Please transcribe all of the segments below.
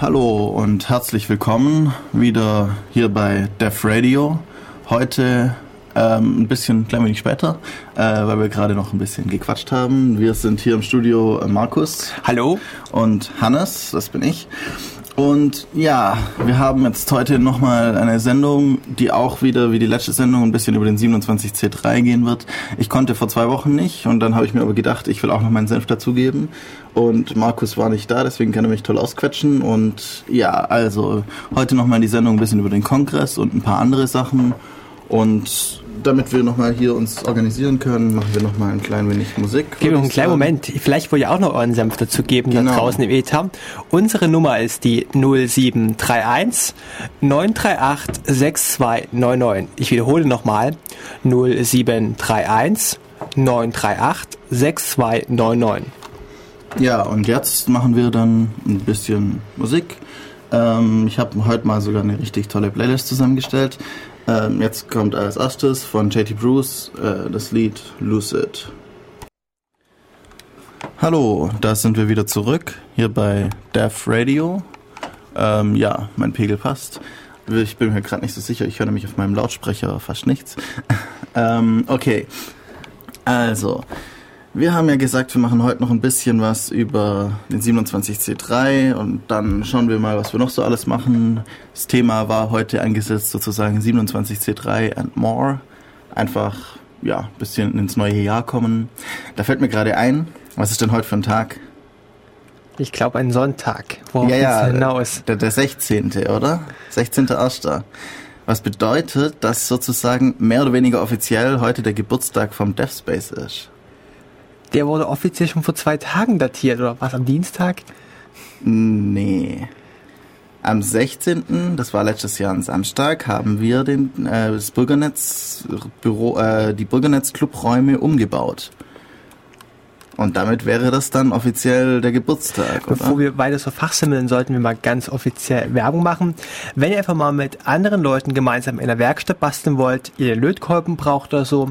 Hallo und herzlich willkommen wieder hier bei DEV Radio. Heute ein klein wenig später, weil wir gerade noch ein bisschen gequatscht haben. Wir sind hier im Studio Markus. Hallo. Und Hannes, das bin ich. Und ja, wir haben jetzt heute nochmal eine Sendung, die auch wieder wie die letzte Sendung ein bisschen über den 27C3 gehen wird. Ich konnte vor 2 Wochen nicht und dann habe ich mir aber gedacht, ich will auch noch meinen Senf dazugeben. Und Markus war nicht da, deswegen kann er mich toll ausquetschen. Und ja, also heute nochmal die Sendung ein bisschen über den Kongress und ein paar andere Sachen. Und damit wir nochmal hier uns organisieren können, machen wir nochmal ein klein wenig Musik. Gib mir einen kleinen Moment. Vielleicht wollt ihr auch noch euren Senf dazu geben, genau. Da draußen im Ether. Unsere Nummer ist die 0731 938 6299. Ich wiederhole nochmal. 0731 938 6299. Ja, und jetzt machen wir dann ein bisschen Musik. Ich habe heute mal sogar eine richtig tolle Playlist zusammengestellt. Jetzt kommt als erstes von JT Bruce das Lied Lucid. Hallo, da sind wir wieder zurück, hier bei Dev Radio. Ja, mein Pegel passt. Ich bin mir gerade nicht so sicher, ich höre nämlich auf meinem Lautsprecher fast nichts. Okay, also, wir haben ja gesagt, wir machen heute noch ein bisschen was über den 27C3 und dann schauen wir mal, was wir noch so alles machen. Das Thema war heute angesetzt sozusagen 27C3 and more. Einfach, ja, ein bisschen ins neue Jahr kommen. Da fällt mir gerade ein, was ist denn heute für ein Tag? Ich glaube, ein Sonntag. Worauf ja, hinaus? Der 16., oder? 16.01. Was bedeutet, dass sozusagen mehr oder weniger offiziell heute der Geburtstag vom Deathspace ist. Der wurde offiziell schon vor 2 Tagen datiert, oder was, am Dienstag? Nee. Am 16., das war letztes Jahr am Samstag, haben wir das Bürgernetz-Büro, die Bürgernetz-Clubräume umgebaut. Und damit wäre das dann offiziell der Geburtstag, oder? Bevor wir weiter so fachsimmeln, sollten wir mal ganz offiziell Werbung machen. Wenn ihr einfach mal mit anderen Leuten gemeinsam in der Werkstatt basteln wollt, ihr Lötkolben braucht oder so,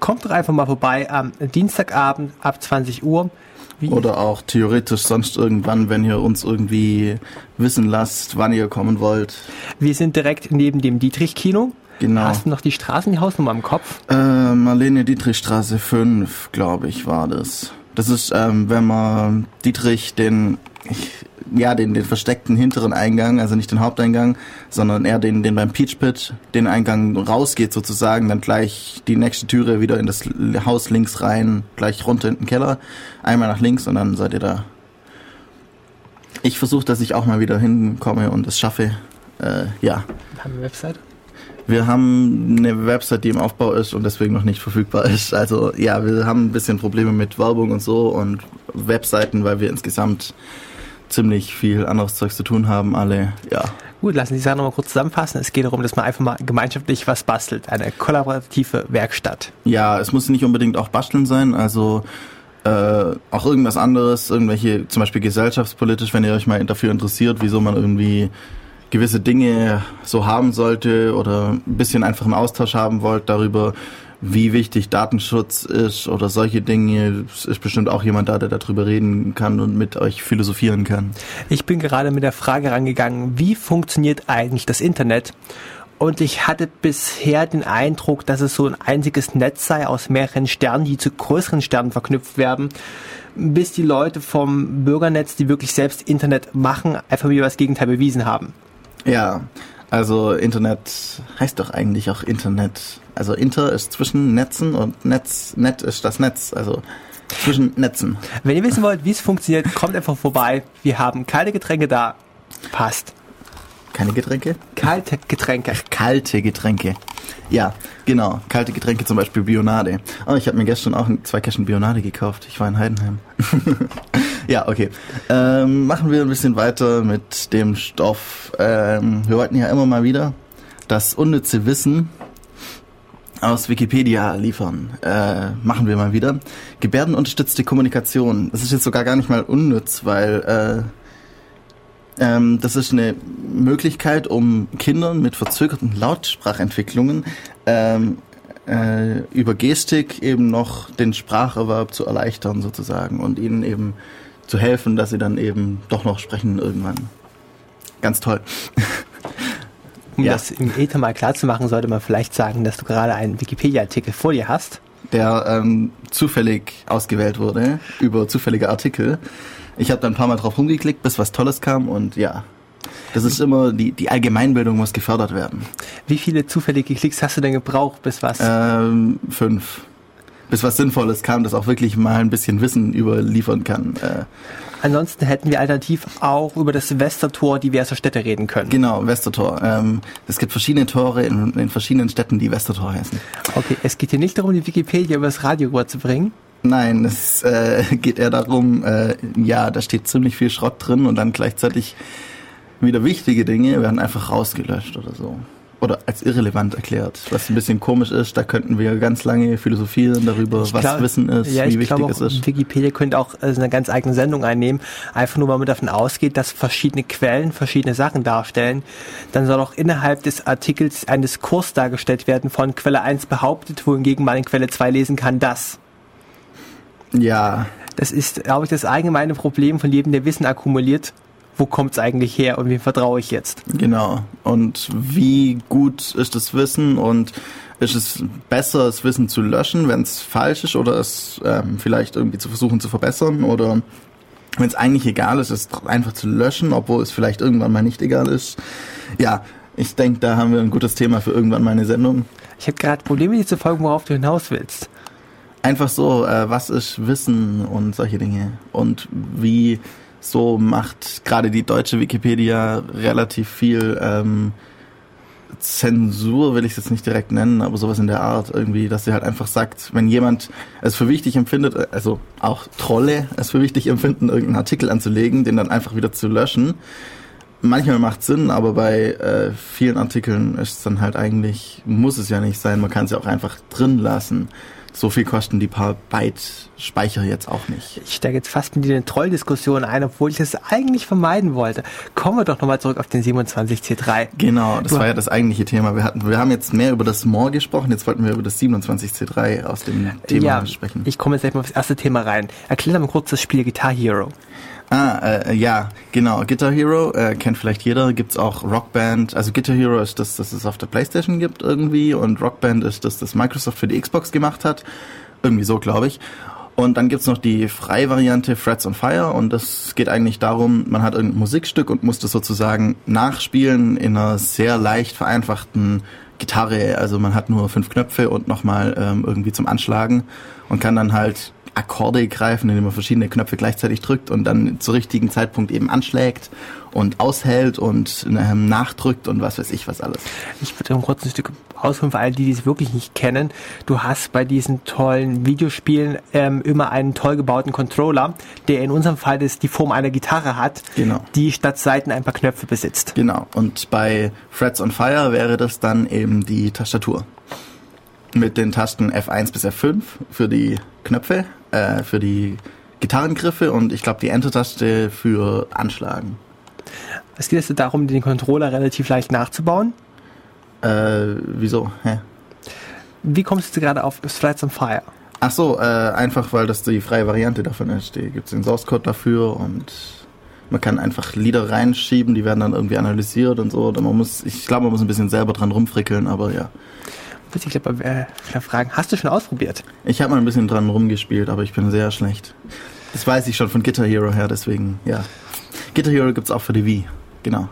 kommt doch einfach mal vorbei am Dienstagabend ab 20 Uhr. Oder auch theoretisch sonst irgendwann, wenn ihr uns irgendwie wissen lasst, wann ihr kommen wollt. Wir sind direkt neben dem Dietrich-Kino. Genau. Hast du noch die Straßen, die Hausnummer im Kopf? Marlene-Dietrich-Straße 5, glaube ich, war das. Das ist, wenn man Dietrich den versteckten hinteren Eingang, also nicht den Haupteingang, sondern eher den beim Peach Pit, den Eingang rausgeht sozusagen, dann gleich die nächste Türe wieder in das Haus links rein, gleich runter in den Keller, einmal nach links und dann seid ihr da. Ich versuche, dass ich auch mal wieder hinkomme und es schaffe. Haben wir eine Website? Wir haben eine Website, die im Aufbau ist und deswegen noch nicht verfügbar ist. Also ja, wir haben ein bisschen Probleme mit Werbung und so und Webseiten, weil wir insgesamt ziemlich viel anderes Zeugs zu tun haben, alle, ja. Gut, lassen Sie die Sache nochmal kurz zusammenfassen. Es geht darum, dass man einfach mal gemeinschaftlich was bastelt. Eine kollaborative Werkstatt. Ja, es muss nicht unbedingt auch basteln sein, also auch irgendwas anderes, irgendwelche, zum Beispiel gesellschaftspolitisch, wenn ihr euch mal dafür interessiert, wieso man irgendwie gewisse Dinge so haben sollte oder ein bisschen einfach einen Austausch haben wollt darüber, wie wichtig Datenschutz ist oder solche Dinge. Es ist bestimmt auch jemand da, der darüber reden kann und mit euch philosophieren kann. Ich bin gerade mit der Frage rangegangen, wie funktioniert eigentlich das Internet? Und ich hatte bisher den Eindruck, dass es so ein einziges Netz sei aus mehreren Sternen, die zu größeren Sternen verknüpft werden, bis die Leute vom Bürgernetz, die wirklich selbst Internet machen, einfach wieder das Gegenteil bewiesen haben. Ja, also Internet heißt doch eigentlich auch Internet. Also Inter ist zwischen Netzen und Net ist das Netz, also zwischen Netzen. Wenn ihr wissen wollt, wie es funktioniert, kommt einfach vorbei. Wir haben keine Getränke da. Passt. Keine Getränke? Kalte Getränke. Kalte Getränke. Ja, genau. Kalte Getränke, zum Beispiel Bionade. Oh, ich habe mir gestern auch 2 Kästen Bionade gekauft. Ich war in Heidenheim. Ja, okay. Machen wir ein bisschen weiter mit dem Stoff. Wir wollten ja immer mal wieder das unnütze Wissen aus Wikipedia liefern. Machen wir mal wieder. Gebärdenunterstützte Kommunikation. Das ist jetzt sogar gar nicht mal unnütz, weil das ist eine Möglichkeit, um Kindern mit verzögerten Lautsprachentwicklungen über Gestik eben noch den Spracherwerb zu erleichtern sozusagen und ihnen eben zu helfen, dass sie dann eben doch noch sprechen irgendwann. Ganz toll. Um das im Ether mal klarzumachen, sollte man vielleicht sagen, dass du gerade einen Wikipedia-Artikel vor dir hast. Der zufällig ausgewählt wurde, über zufällige Artikel. Ich habe da ein paar Mal drauf rumgeklickt, bis was Tolles kam und ja, das ist immer, die Allgemeinbildung muss gefördert werden. Wie viele zufällige Klicks hast du denn gebraucht, bis was? 5. Bis was Sinnvolles kam, das auch wirklich mal ein bisschen Wissen überliefern kann. Ansonsten hätten wir alternativ auch über das Westertor diverser Städte reden können. Genau, Westertor. Es gibt verschiedene Tore in verschiedenen Städten, die Westertor heißen. Okay, es geht hier nicht darum, die Wikipedia über das Radio rüberzubringen. Nein, es geht eher darum, da steht ziemlich viel Schrott drin und dann gleichzeitig wieder wichtige Dinge werden einfach rausgelöscht oder so. Oder als irrelevant erklärt, was ein bisschen komisch ist. Da könnten wir ganz lange philosophieren darüber, was Wissen ist, wie wichtig es ist. Wikipedia könnte auch eine ganz eigene Sendung einnehmen. Einfach nur, weil man davon ausgeht, dass verschiedene Quellen verschiedene Sachen darstellen. Dann soll auch innerhalb des Artikels ein Diskurs dargestellt werden von Quelle 1 behauptet, wohingegen man in Quelle 2 lesen kann, dass. Ja. Das ist, glaube ich, das allgemeine Problem von jedem, der Wissen akkumuliert. Wo kommt's eigentlich her und wem vertraue ich jetzt? Genau. Und wie gut ist das Wissen und ist es besser, das Wissen zu löschen, wenn es falsch ist oder es vielleicht irgendwie zu versuchen zu verbessern oder wenn es eigentlich egal ist, es einfach zu löschen, obwohl es vielleicht irgendwann mal nicht egal ist. Ja, ich denke, da haben wir ein gutes Thema für irgendwann mal eine Sendung. Ich habe gerade Probleme, dir zu folgen, worauf du hinaus willst. Einfach so, was ist Wissen und solche Dinge und wie... So macht gerade die deutsche Wikipedia relativ viel Zensur, will ich es jetzt nicht direkt nennen, aber sowas in der Art irgendwie, dass sie halt einfach sagt, wenn jemand es für wichtig empfindet, also auch Trolle es für wichtig empfinden, irgendeinen Artikel anzulegen, den dann einfach wieder zu löschen. Manchmal macht es Sinn, aber bei vielen Artikeln ist es dann halt eigentlich, muss es ja nicht sein, man kann es ja auch einfach drin lassen. So viel kosten die paar Byte Speicher jetzt auch nicht. Ich steige jetzt fast mit dir in eine Trolldiskussion ein, obwohl ich das eigentlich vermeiden wollte. Kommen wir doch nochmal zurück auf den 27C3. Genau, das war ja das eigentliche Thema. Wir haben jetzt mehr über das More gesprochen, jetzt wollten wir über das 27C3 aus dem Thema sprechen. Ich komme jetzt gleich mal aufs erste Thema rein. Erklär mal kurz das Spiel Guitar Hero. Genau. Guitar Hero kennt vielleicht jeder. Gibt's auch Rockband. Also Guitar Hero ist das es auf der PlayStation gibt irgendwie und Rockband ist das Microsoft für die Xbox gemacht hat. Irgendwie so, glaube ich. Und dann gibt's noch die freie Variante Frets on Fire und das geht eigentlich darum, man hat irgendein Musikstück und muss das sozusagen nachspielen in einer sehr leicht vereinfachten Gitarre. Also man hat nur 5 Knöpfe und nochmal irgendwie zum Anschlagen und kann dann halt Akkorde greifen, indem man verschiedene Knöpfe gleichzeitig drückt und dann zu richtigen Zeitpunkt eben anschlägt und aushält und nachdrückt und was weiß ich was alles. Ich würde kurz ein Stück ausholen für alle, die es wirklich nicht kennen. Du hast bei diesen tollen Videospielen immer einen toll gebauten Controller, der in unserem Fall die Form einer Gitarre hat, genau, die statt Saiten ein paar Knöpfe besitzt. Genau. Und bei Frets on Fire wäre das dann eben die Tastatur. Mit den Tasten F1 bis F5 für die Knöpfe, für die Gitarrengriffe und ich glaube die Enter-Taste für Anschlagen. Es geht jetzt darum, den Controller relativ leicht nachzubauen? Wieso? Hä? Wie kommst du gerade auf Frets on Fire? Ach so, einfach weil das die freie Variante davon ist. Die gibt's den Source Code dafür und man kann einfach Lieder reinschieben, die werden dann irgendwie analysiert und so. Oder man muss ein bisschen selber dran rumfrickeln, aber ja. Ich glaube, fragen, hast du schon ausprobiert? Ich habe mal ein bisschen dran rumgespielt, aber ich bin sehr schlecht. Das weiß ich schon von Guitar Hero her, deswegen, ja. Guitar Hero gibt's auch für die Wii, genau.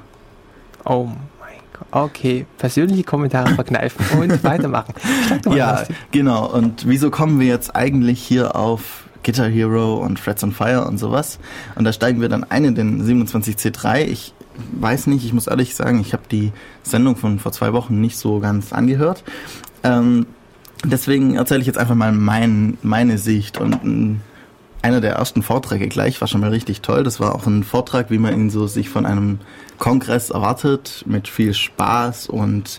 Oh mein Gott, okay. Persönliche Kommentare verkneifen und weitermachen. Ja, genau. Und wieso kommen wir jetzt eigentlich hier auf Guitar Hero und Frets on Fire und sowas? Und da steigen wir dann ein in den 27C3. Ich weiß nicht, ich muss ehrlich sagen, ich habe die Sendung von vor 2 Wochen nicht so ganz angehört. Deswegen erzähle ich jetzt einfach mal meine Sicht und einer der ersten Vorträge gleich war schon mal richtig toll. Das war auch ein Vortrag, wie man ihn so sich von einem Kongress erwartet, mit viel Spaß und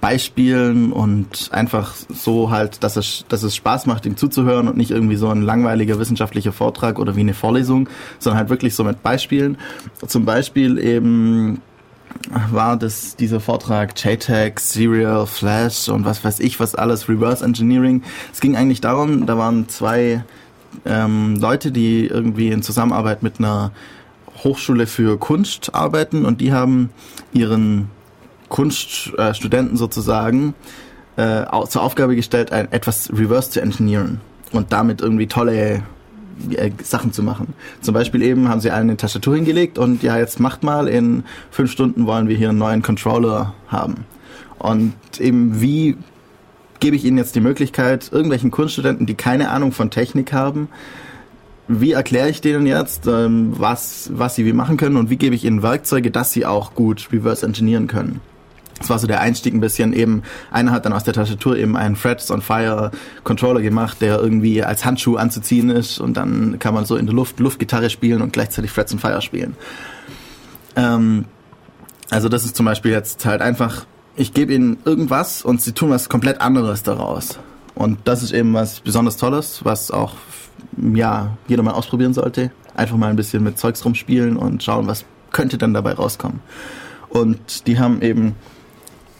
Beispielen und einfach so halt, dass es Spaß macht, ihm zuzuhören und nicht irgendwie so ein langweiliger wissenschaftlicher Vortrag oder wie eine Vorlesung, sondern halt wirklich so mit Beispielen. Zum Beispiel eben war dieser Vortrag JTAG, Serial, Flash und was weiß ich, was alles, Reverse Engineering. Es ging eigentlich darum, da waren 2 Leute, die irgendwie in Zusammenarbeit mit einer Hochschule für Kunst arbeiten und die haben ihren Kunststudenten sozusagen zur Aufgabe gestellt, etwas reverse zu engineeren und damit irgendwie tolle Sachen zu machen. Zum Beispiel eben haben sie eine Tastatur hingelegt und ja, jetzt macht mal, in 5 Stunden wollen wir hier einen neuen Controller haben. Und eben wie gebe ich ihnen jetzt die Möglichkeit, irgendwelchen Kunststudenten, die keine Ahnung von Technik haben, wie erkläre ich denen jetzt, was sie wie machen können und wie gebe ich ihnen Werkzeuge, dass sie auch gut reverse engineeren können. Das war so der Einstieg ein bisschen eben. Einer hat dann aus der Tastatur eben einen Frets on Fire Controller gemacht, der irgendwie als Handschuh anzuziehen ist und dann kann man so in der Luft Luftgitarre spielen und gleichzeitig Frets on Fire spielen. Also das ist zum Beispiel jetzt halt einfach, ich gebe ihnen irgendwas und sie tun was komplett anderes daraus. Und das ist eben was besonders Tolles, was auch ja jeder mal ausprobieren sollte. Einfach mal ein bisschen mit Zeugs rumspielen und schauen, was könnte dann dabei rauskommen. Und die haben eben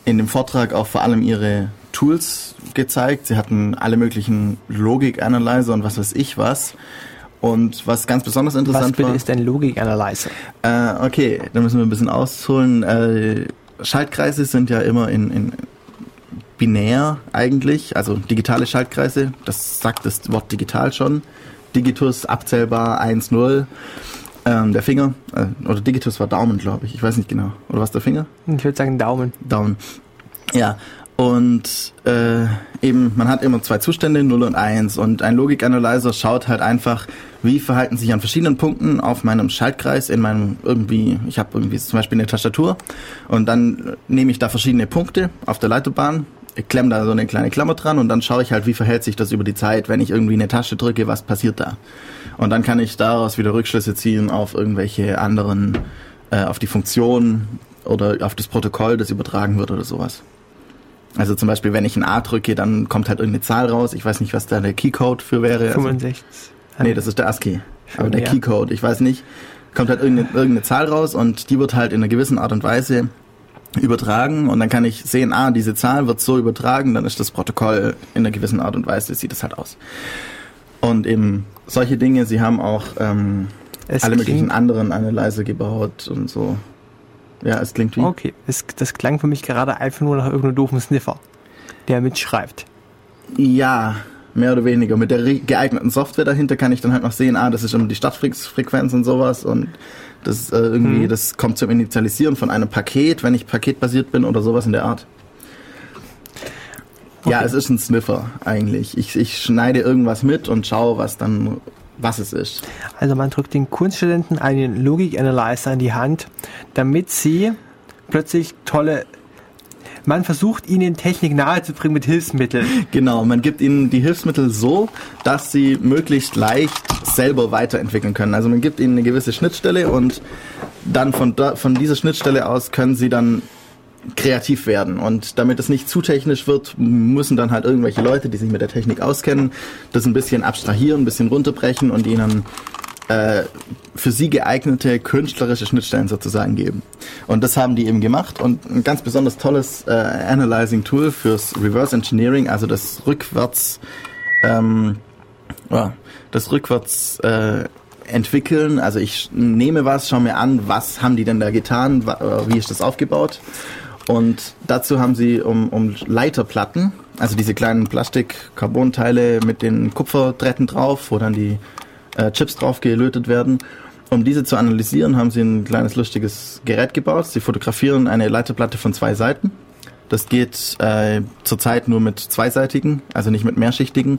in dem Vortrag auch vor allem ihre Tools gezeigt. Sie hatten alle möglichen Logik Analyzer und was weiß ich was. Und was ganz besonders interessant war... Was bitte war, ist ein Logik Analyzer? Okay, da müssen wir ein bisschen ausholen. Schaltkreise sind ja immer in binär eigentlich, also digitale Schaltkreise. Das sagt das Wort digital schon. Digitus, abzählbar, 1, 0... der Finger, oder Digitus war Daumen, glaube ich. Ich weiß nicht genau. Oder was der Finger? Ich würde sagen Daumen. Daumen. Ja. Und eben, man hat immer 2 Zustände, 0 und 1. Und ein Logik-Analyzer schaut halt einfach, wie verhalten sich an verschiedenen Punkten auf meinem Schaltkreis in meinem irgendwie, ich habe irgendwie zum Beispiel eine Tastatur und dann nehme ich da verschiedene Punkte auf der Leiterbahn, klemme da so eine kleine Klammer dran und dann schaue ich halt, wie verhält sich das über die Zeit, wenn ich irgendwie eine Taste drücke, was passiert da? Und dann kann ich daraus wieder Rückschlüsse ziehen auf irgendwelche anderen, auf die Funktion oder auf das Protokoll, das übertragen wird oder sowas. Also zum Beispiel, wenn ich ein A drücke, dann kommt halt irgendeine Zahl raus. Ich weiß nicht, was da der Keycode für wäre. 65. Also, nee, das ist der ASCII. Aber der Keycode, ich weiß nicht. Kommt halt irgendeine Zahl raus und die wird halt in einer gewissen Art und Weise übertragen. Und dann kann ich sehen, ah, diese Zahl wird so übertragen, dann ist das Protokoll in einer gewissen Art und Weise, sieht das halt aus. Und eben solche Dinge, sie haben auch alle möglichen anderen Analyzer gebaut und so. Ja, es klingt wie... Okay, das klang für mich gerade einfach nur nach irgendeinem doofen Sniffer, der mitschreibt. Ja, mehr oder weniger. Mit der geeigneten Software dahinter kann ich dann halt noch sehen, ah, das ist immer die Startfrequenz und sowas und das irgendwie, das kommt zum Initialisieren von einem Paket, wenn ich paketbasiert bin oder sowas in der Art. Okay. Ja, es ist ein Sniffer eigentlich. Ich schneide irgendwas mit und schaue, was es ist. Also man drückt den Kunststudenten einen Logik-Analyzer in die Hand, damit sie plötzlich tolle... Man versucht ihnen Technik nahezubringen mit Hilfsmitteln. Genau, man gibt ihnen die Hilfsmittel so, dass sie möglichst leicht selber weiterentwickeln können. Also man gibt ihnen eine gewisse Schnittstelle und dann von dieser Schnittstelle aus können sie dann kreativ werden. Und damit es nicht zu technisch wird, müssen dann halt irgendwelche Leute, die sich mit der Technik auskennen, das ein bisschen abstrahieren, ein bisschen runterbrechen und ihnen für sie geeignete künstlerische Schnittstellen sozusagen geben. Und das haben die eben gemacht. Und ein ganz besonders tolles Analyzing-Tool fürs Reverse Engineering, also das rückwärts entwickeln. Also ich nehme was, schaue mir an, was haben die denn da getan, wie ist das aufgebaut. Und dazu haben sie um Leiterplatten, also diese kleinen Plastik-Carbon-Teile mit den Kupferdrähten drauf, wo dann die Chips drauf gelötet werden. Um diese zu analysieren, haben sie ein kleines lustiges Gerät gebaut. Sie fotografieren eine Leiterplatte von 2 Seiten. Das geht zurzeit nur mit 2-seitigen, also nicht mit mehrschichtigen.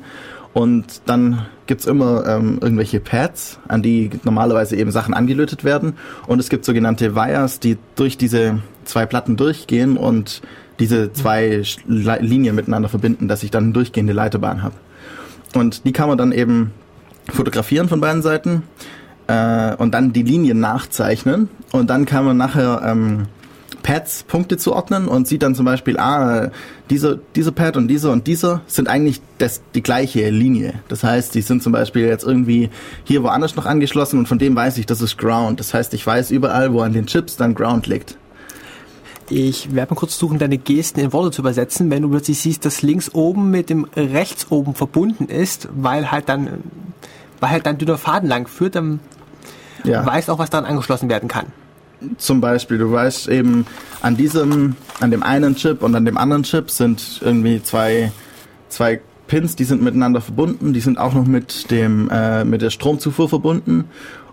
Und dann gibt's immer irgendwelche Pads, an die normalerweise eben Sachen angelötet werden. Und es gibt sogenannte Wires, die durch diese 2 Platten durchgehen und diese 2 Linien miteinander verbinden, dass ich dann eine durchgehende Leiterbahn habe. Und die kann man dann eben fotografieren von beiden Seiten und dann die Linien nachzeichnen. Und dann kann man nachher... Pads Punkte zuordnen und sieht dann zum Beispiel, dieser Pad und dieser sind eigentlich die gleiche Linie. Das heißt, die sind zum Beispiel jetzt irgendwie hier woanders noch angeschlossen und von dem weiß ich, das ist Ground. Das heißt, ich weiß überall, wo an den Chips dann Ground liegt. Ich werde mal kurz suchen, deine Gesten in Worte zu übersetzen, wenn du plötzlich siehst, dass links oben mit dem rechts oben verbunden ist, weil halt dann dünner Faden lang führt, dann ja, und weißt auch, was daran angeschlossen werden kann. Zum Beispiel, du weißt eben, an dem einen Chip und an dem anderen Chip sind irgendwie zwei Pins, die sind miteinander verbunden, die sind auch noch mit der Stromzufuhr verbunden.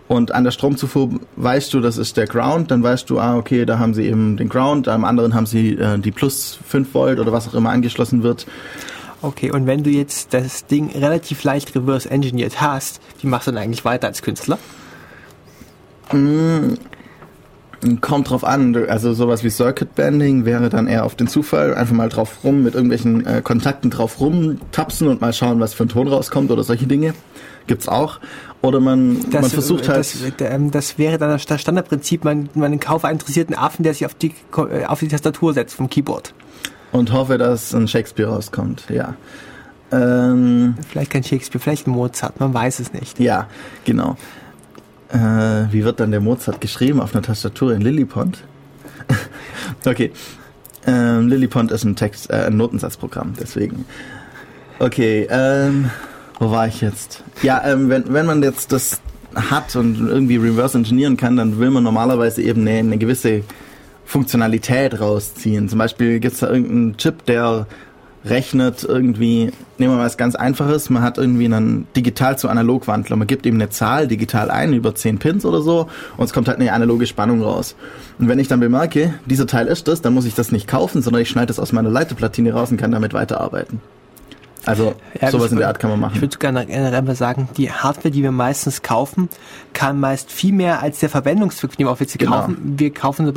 Und an der Stromzufuhr weißt du, das ist der Ground, dann weißt du, okay, da haben sie eben den Ground, am anderen haben sie die plus 5 Volt oder was auch immer angeschlossen wird. Okay, und wenn du jetzt das Ding relativ leicht reverse-engineert hast, wie machst du denn eigentlich weiter als Künstler? Kommt drauf an, also sowas wie Circuit Bending wäre dann eher auf den Zufall, einfach mal drauf rum, mit irgendwelchen Kontakten drauf rumtapsen und mal schauen, was für ein Ton rauskommt oder solche Dinge. Gibt's auch. Oder man versucht halt... Das wäre dann das Standardprinzip, man kauft einen interessierten Affen, der sich auf die Tastatur setzt vom Keyboard. Und hoffe, dass ein Shakespeare rauskommt, ja. Vielleicht kein Shakespeare, vielleicht ein Mozart, man weiß es nicht. Ja, genau. Wie wird dann der Mozart geschrieben auf einer Tastatur in Lilypond? Okay. Lilypond ist ein Notensatzprogramm, deswegen. Okay, wo war ich jetzt? Ja, wenn man jetzt das hat und irgendwie reverse engineeren kann, dann will man normalerweise eben eine gewisse Funktionalität rausziehen. Zum Beispiel gibt es da irgendeinen Chip, der rechnet irgendwie, nehmen wir mal was ganz Einfaches, man hat irgendwie einen Digital-zu-Analog-Wandler. Man gibt ihm eine Zahl digital ein über 10 Pins oder so und es kommt halt eine analoge Spannung raus. Und wenn ich dann bemerke, dieser Teil ist das, dann muss ich das nicht kaufen, sondern ich schneide das aus meiner Leiterplatine raus und kann damit weiterarbeiten. Also ja, sowas in der Art kann man machen. Ich würde generell mal sagen, die Hardware, die wir meistens kaufen, kann meist viel mehr als der Verwendungszweck, den wir auch jetzt kaufen. Wir kaufen zum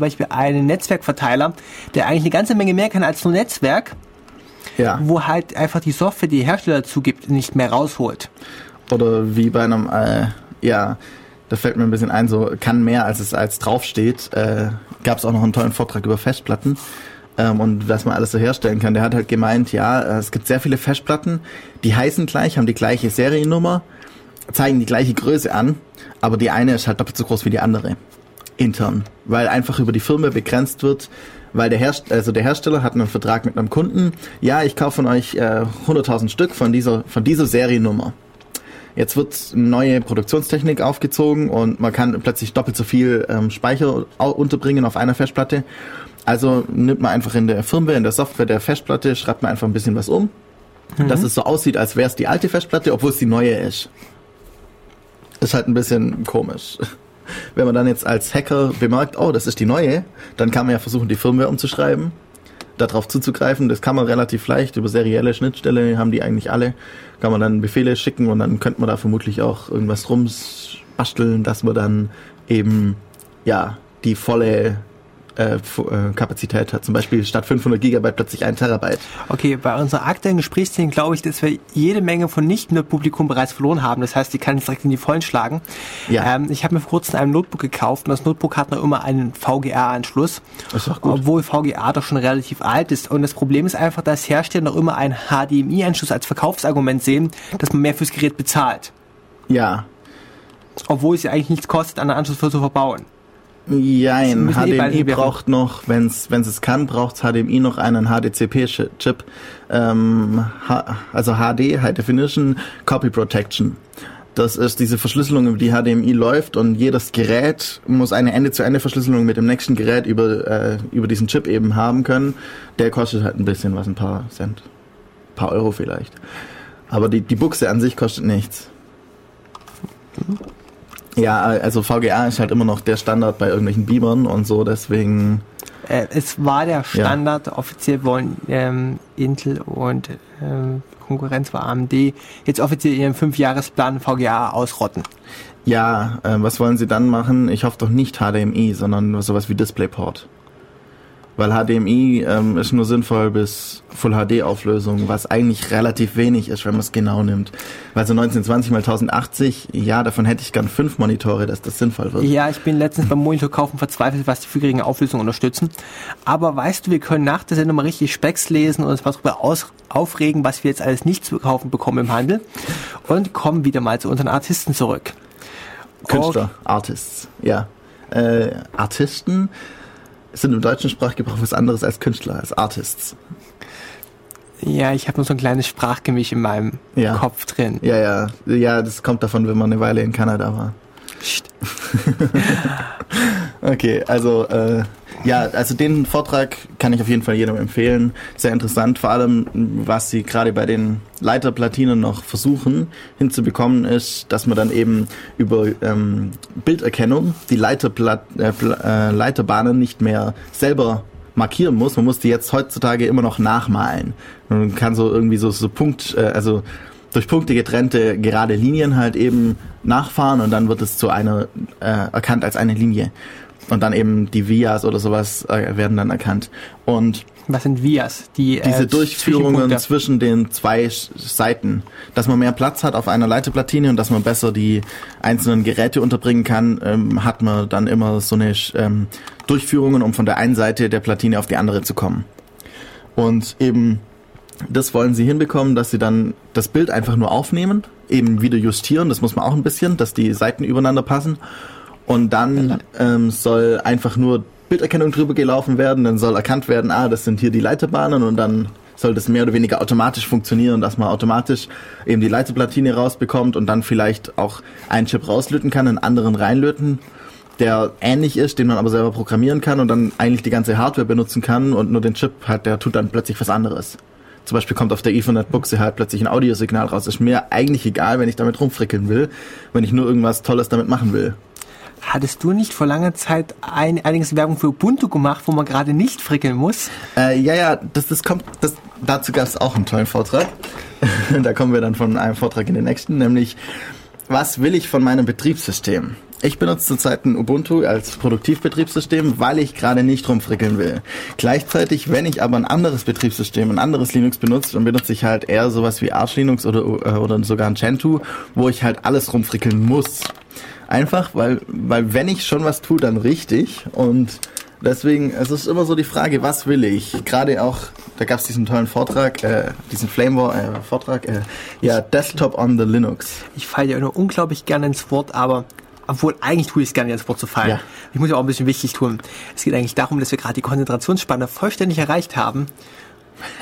Beispiel einen Netzwerkverteiler, der eigentlich eine ganze Menge mehr kann als nur Netzwerk, wo halt einfach die Software, die der Hersteller zugibt, nicht mehr rausholt. Oder wie bei einem, da fällt mir ein bisschen ein, so kann mehr als es als draufsteht. Gab es auch noch einen tollen Vortrag über Festplatten. Und was man alles so herstellen kann. Der hat halt gemeint, es gibt sehr viele Festplatten, die heißen gleich, haben die gleiche Seriennummer, zeigen die gleiche Größe an, aber die eine ist halt doppelt so groß wie die andere. Intern. Weil einfach über die Firma begrenzt wird, weil der Hersteller hat einen Vertrag mit einem Kunden. Ja, ich kaufe von euch 100.000 Stück von dieser Seriennummer. Jetzt wird neue Produktionstechnik aufgezogen und man kann plötzlich doppelt so viel Speicher unterbringen auf einer Festplatte. Also nimmt man einfach in der Firmware, in der Software der Festplatte, schreibt man einfach ein bisschen was um, dass es so aussieht, als wäre es die alte Festplatte, obwohl es die neue ist. Ist halt ein bisschen komisch. Wenn man dann jetzt als Hacker bemerkt, oh, das ist die neue, dann kann man ja versuchen, die Firmware umzuschreiben, darauf zuzugreifen. Das kann man relativ leicht, über serielle Schnittstelle haben die eigentlich alle, kann man dann Befehle schicken und dann könnte man da vermutlich auch irgendwas rumbasteln, dass man dann eben, die volle Kapazität hat. Zum Beispiel statt 500 Gigabyte plötzlich 1 Terabyte. Okay, bei unserer aktuellen Gesprächsszene glaube ich, dass wir jede Menge von Nicht-Nerd-Publikum bereits verloren haben. Das heißt, die kann es direkt in die Vollen schlagen. Ja. Ich habe mir vor kurzem ein Notebook gekauft und das Notebook hat noch immer einen VGA-Anschluss. Das ist doch gut. Obwohl VGA doch schon relativ alt ist. Und das Problem ist einfach, dass Hersteller noch immer einen HDMI-Anschluss als Verkaufsargument sehen, dass man mehr fürs Gerät bezahlt. Ja. Obwohl es ja eigentlich nichts kostet, einen Anschluss für zu verbauen. Jein, HDMI braucht noch, wenn es kann, braucht HDMI noch einen HDCP-Chip. Also HD, High Definition, Copy Protection. Das ist diese Verschlüsselung, über die HDMI läuft und jedes Gerät muss eine Ende-zu-Ende-Verschlüsselung mit dem nächsten Gerät über diesen Chip eben haben können. Der kostet halt ein bisschen was, ein paar Cent, ein paar Euro vielleicht. Aber die Buchse an sich kostet nichts. Mhm. Ja, also VGA ist halt immer noch der Standard bei irgendwelchen Beamern und so, deswegen... Es war der Standard, offiziell wollen Intel und Konkurrenz war AMD jetzt offiziell ihren 5-Jahresplan VGA ausrotten. Ja, was wollen sie dann machen? Ich hoffe doch nicht HDMI, sondern sowas wie DisplayPort. Weil HDMI ist nur sinnvoll bis Full-HD-Auflösung, was eigentlich relativ wenig ist, wenn man es genau nimmt. Weil so 1920x1080, davon hätte ich gern 5 Monitore, dass das sinnvoll wird. Ja, ich bin letztens beim Monitorkaufen verzweifelt, was die für geringe Auflösung unterstützen. Aber weißt du, wir können nach der Sendung mal richtig Specs lesen und uns mal darüber aufregen, was wir jetzt alles nicht zu kaufen bekommen im Handel. Und kommen wieder mal zu unseren Artisten zurück. Künstler, okay. Artists, ja. Artisten sind im deutschen Sprachgebrauch was anderes als Künstler, als Artists. Ja, ich habe nur so ein kleines Sprachgemisch in meinem Kopf drin. Ja, das kommt davon, wenn man eine Weile in Kanada war. Okay, also den Vortrag kann ich auf jeden Fall jedem empfehlen. Sehr interessant, vor allem, was sie gerade bei den Leiterplatinen noch versuchen hinzubekommen, ist, dass man dann eben über Bilderkennung die Leiterbahnen nicht mehr selber markieren muss. Man muss die jetzt heutzutage immer noch nachmalen. Man kann so irgendwie so durch Punkte getrennte gerade Linien halt eben nachfahren und dann wird es zu einer erkannt als eine Linie. Und dann eben die Vias oder sowas werden dann erkannt. Und was sind Vias? Diese Durchführungen zwischen den zwei Seiten. Dass man mehr Platz hat auf einer Leiteplatine und dass man besser die einzelnen Geräte unterbringen kann, hat man dann immer so eine Durchführungen, um von der einen Seite der Platine auf die andere zu kommen. Und eben das wollen sie hinbekommen, dass sie dann das Bild einfach nur aufnehmen, eben wieder justieren, das muss man auch ein bisschen, dass die Seiten übereinander passen. Und dann soll einfach nur Bilderkennung drüber gelaufen werden, dann soll erkannt werden, das sind hier die Leiterbahnen und dann soll das mehr oder weniger automatisch funktionieren, dass man automatisch eben die Leiterplatine rausbekommt und dann vielleicht auch einen Chip rauslöten kann, einen anderen reinlöten, der ähnlich ist, den man aber selber programmieren kann und dann eigentlich die ganze Hardware benutzen kann und nur den Chip hat, der tut dann plötzlich was anderes. Zum Beispiel kommt auf der Ethernet-Buchse halt plötzlich ein Audiosignal raus. Ist mir eigentlich egal, wenn ich damit rumfrickeln will, wenn ich nur irgendwas Tolles damit machen will. Hattest du nicht vor langer Zeit einiges Werbung für Ubuntu gemacht, wo man gerade nicht frickeln muss? Dazu gab es auch einen tollen Vortrag. Da kommen wir dann von einem Vortrag in den nächsten, nämlich, was will ich von meinem Betriebssystem? Ich benutze zurzeit ein Ubuntu als Produktivbetriebssystem, weil ich gerade nicht rumfrickeln will. Gleichzeitig, wenn ich aber ein anderes Betriebssystem, ein anderes Linux benutze, dann benutze ich halt eher sowas wie Arch Linux oder sogar ein Gentoo, wo ich halt alles rumfrickeln muss. Einfach, weil wenn ich schon was tue, dann richtig. Und deswegen, es ist immer so die Frage, was will ich? Gerade auch, da gab es diesen tollen Vortrag, diesen Flamewar-Vortrag, Desktop on the Linux. Ich falle ja nur unglaublich gerne ins Wort, aber obwohl, eigentlich tue ich es gerne, ins Wort zu fallen. Ja. Ich muss ja auch ein bisschen wichtig tun. Es geht eigentlich darum, dass wir gerade die Konzentrationsspanne vollständig erreicht haben.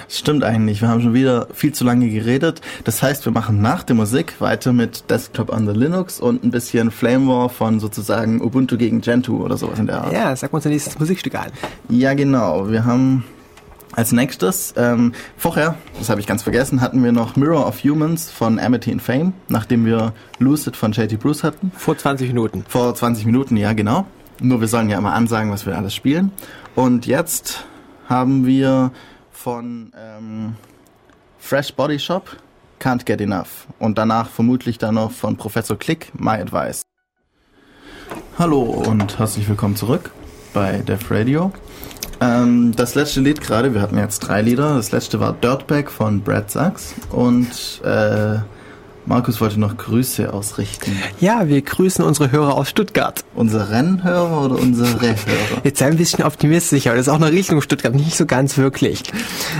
Stimmt eigentlich. Wir haben schon wieder viel zu lange geredet. Das heißt, wir machen nach der Musik weiter mit Desktop on the Linux und ein bisschen Flamewar von sozusagen Ubuntu gegen Gentoo oder sowas in der Art. Ja, sag uns ein nächstes Musikstück an. Ja, genau. Wir haben als nächstes, vorher, das habe ich ganz vergessen, hatten wir noch Mirror of Humans von Amity and Fame, nachdem wir Lucid von J.T. Bruce hatten. Vor 20 Minuten, ja genau. Nur wir sollen ja immer ansagen, was wir alles spielen. Und jetzt haben wir von Fresh Body Shop Can't Get Enough und danach vermutlich dann noch von Professor Klick My Advice. Hallo und herzlich willkommen zurück bei DEV Radio. Das letzte Lied gerade, wir hatten jetzt 3 Lieder, das letzte war Dirtbag von Brad Sachs und Markus wollte noch Grüße ausrichten. Ja, wir grüßen unsere Hörer aus Stuttgart. Unseren Hörer oder unsere Hörer? Jetzt sei ein bisschen optimistisch, aber das ist auch eine Richtung Stuttgart, nicht so ganz wirklich.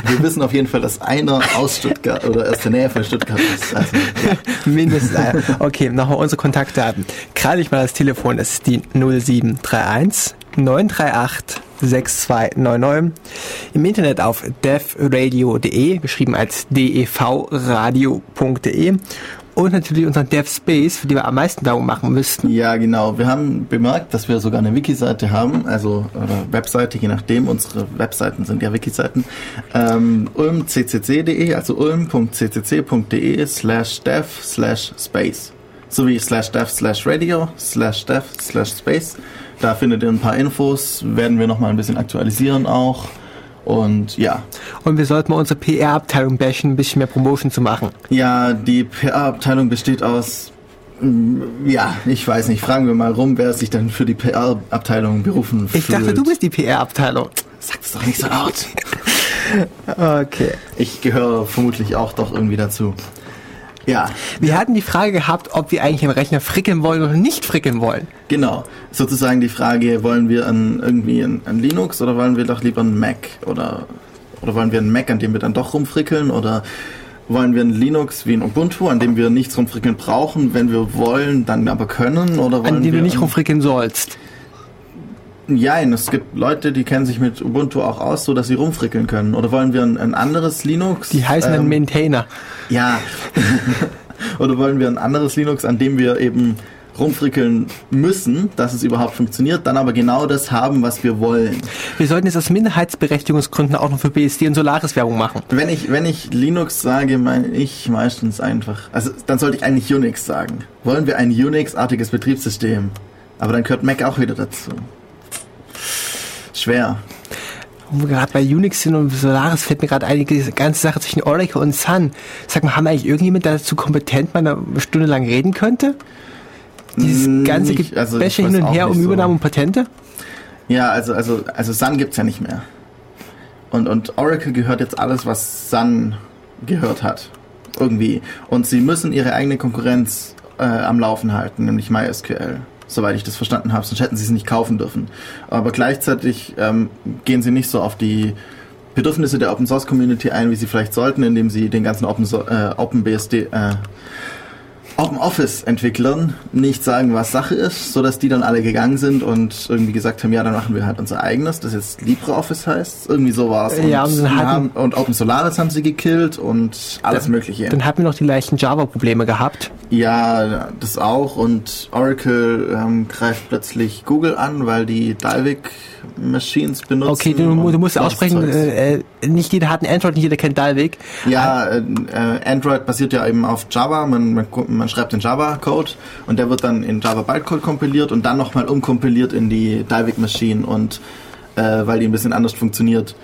Wir wissen auf jeden Fall, dass einer aus Stuttgart oder aus der Nähe von Stuttgart ist. Also, mindestens einer. Okay, nochmal unsere Kontaktdaten. Gerade ich mal das Telefon, das ist die 0731 938 6299. Im Internet auf devradio.de, geschrieben als devradio.de und natürlich unseren Deathspace, für die wir am meisten Werbung machen müssten. Ja, genau. Wir haben bemerkt, dass wir sogar eine Wiki-Seite haben, also Webseite, je nachdem. Unsere Webseiten sind ja Wiki-Seiten. Ulmccc.de, also ulm.ccc.de/dev/space sowie /dev/radio/dev/space. Da findet ihr ein paar Infos, werden wir nochmal ein bisschen aktualisieren auch und ja. Und wir sollten mal unsere PR-Abteilung bashen, ein bisschen mehr Promotion zu machen. Ja, die PR-Abteilung besteht aus, ich weiß nicht, fragen wir mal rum, wer sich dann für die PR-Abteilung berufen fühlt. Ich dachte, du bist die PR-Abteilung. Sag das doch nicht so laut. Okay. Ich gehöre vermutlich auch doch irgendwie dazu. Ja. Wir hatten die Frage gehabt, ob wir eigentlich am Rechner frickeln wollen oder nicht frickeln wollen. Genau. Sozusagen die Frage, wollen wir an Linux oder wollen wir doch lieber einen Mac? Oder wollen wir einen Mac, an dem wir dann doch rumfrickeln? Oder wollen wir einen Linux wie ein Ubuntu, an dem wir nichts rumfrickeln brauchen, wenn wir wollen, dann aber können? Oder wollen an dem du nicht rumfrickeln sollst. Nein, es gibt Leute, die kennen sich mit Ubuntu auch aus, so dass sie rumfrickeln können. Oder wollen wir ein anderes Linux? Die heißen dann Maintainer. Ja. Oder wollen wir ein anderes Linux, an dem wir eben rumfrickeln müssen, dass es überhaupt funktioniert, dann aber genau das haben, was wir wollen. Wir sollten jetzt aus Minderheitsberechtigungsgründen auch noch für BSD und Solaris Werbung machen. Wenn ich Linux sage, meine ich meistens einfach, also dann sollte ich eigentlich Unix sagen. Wollen wir ein Unix-artiges Betriebssystem? Aber dann gehört Mac auch wieder dazu. Schwer. Wo wir gerade bei Unix sind und Solaris, fällt mir gerade eine ganze Sache zwischen Oracle und Sun. Sag mal, haben wir eigentlich irgendjemand dazu kompetent, man eine Stunde lang reden könnte? Dieses ganze Gebäsche hin und her um Übernahmen und Patente? Ja, also Sun gibt's ja nicht mehr. Und Oracle gehört jetzt alles, was Sun gehört hat. Irgendwie. Und sie müssen ihre eigene Konkurrenz am Laufen halten, nämlich MySQL. Soweit ich das verstanden habe, sonst hätten sie es nicht kaufen dürfen. Aber gleichzeitig gehen sie nicht so auf die Bedürfnisse der Open-Source-Community ein, wie sie vielleicht sollten, indem sie den ganzen Open-Office-Entwicklern nicht sagen, was Sache ist, sodass die dann alle gegangen sind und irgendwie gesagt haben, ja, dann machen wir halt unser eigenes, das jetzt LibreOffice heißt, irgendwie so war es. Ja, und Open Solaris haben sie gekillt und alles Mögliche. Dann hatten wir noch die leichten Java-Probleme gehabt. Ja, das auch, und Oracle greift plötzlich Google an, weil die Dalvik Machines benutzen. Okay, du musst aussprechen, nicht jeder hat ein Android, nicht jeder kennt Dalvik. Ja, Android basiert ja eben auf Java, man schreibt den Java-Code und der wird dann in Java Bytecode kompiliert und dann nochmal umkompiliert in die Dalvik Machine, und weil die ein bisschen anders funktioniert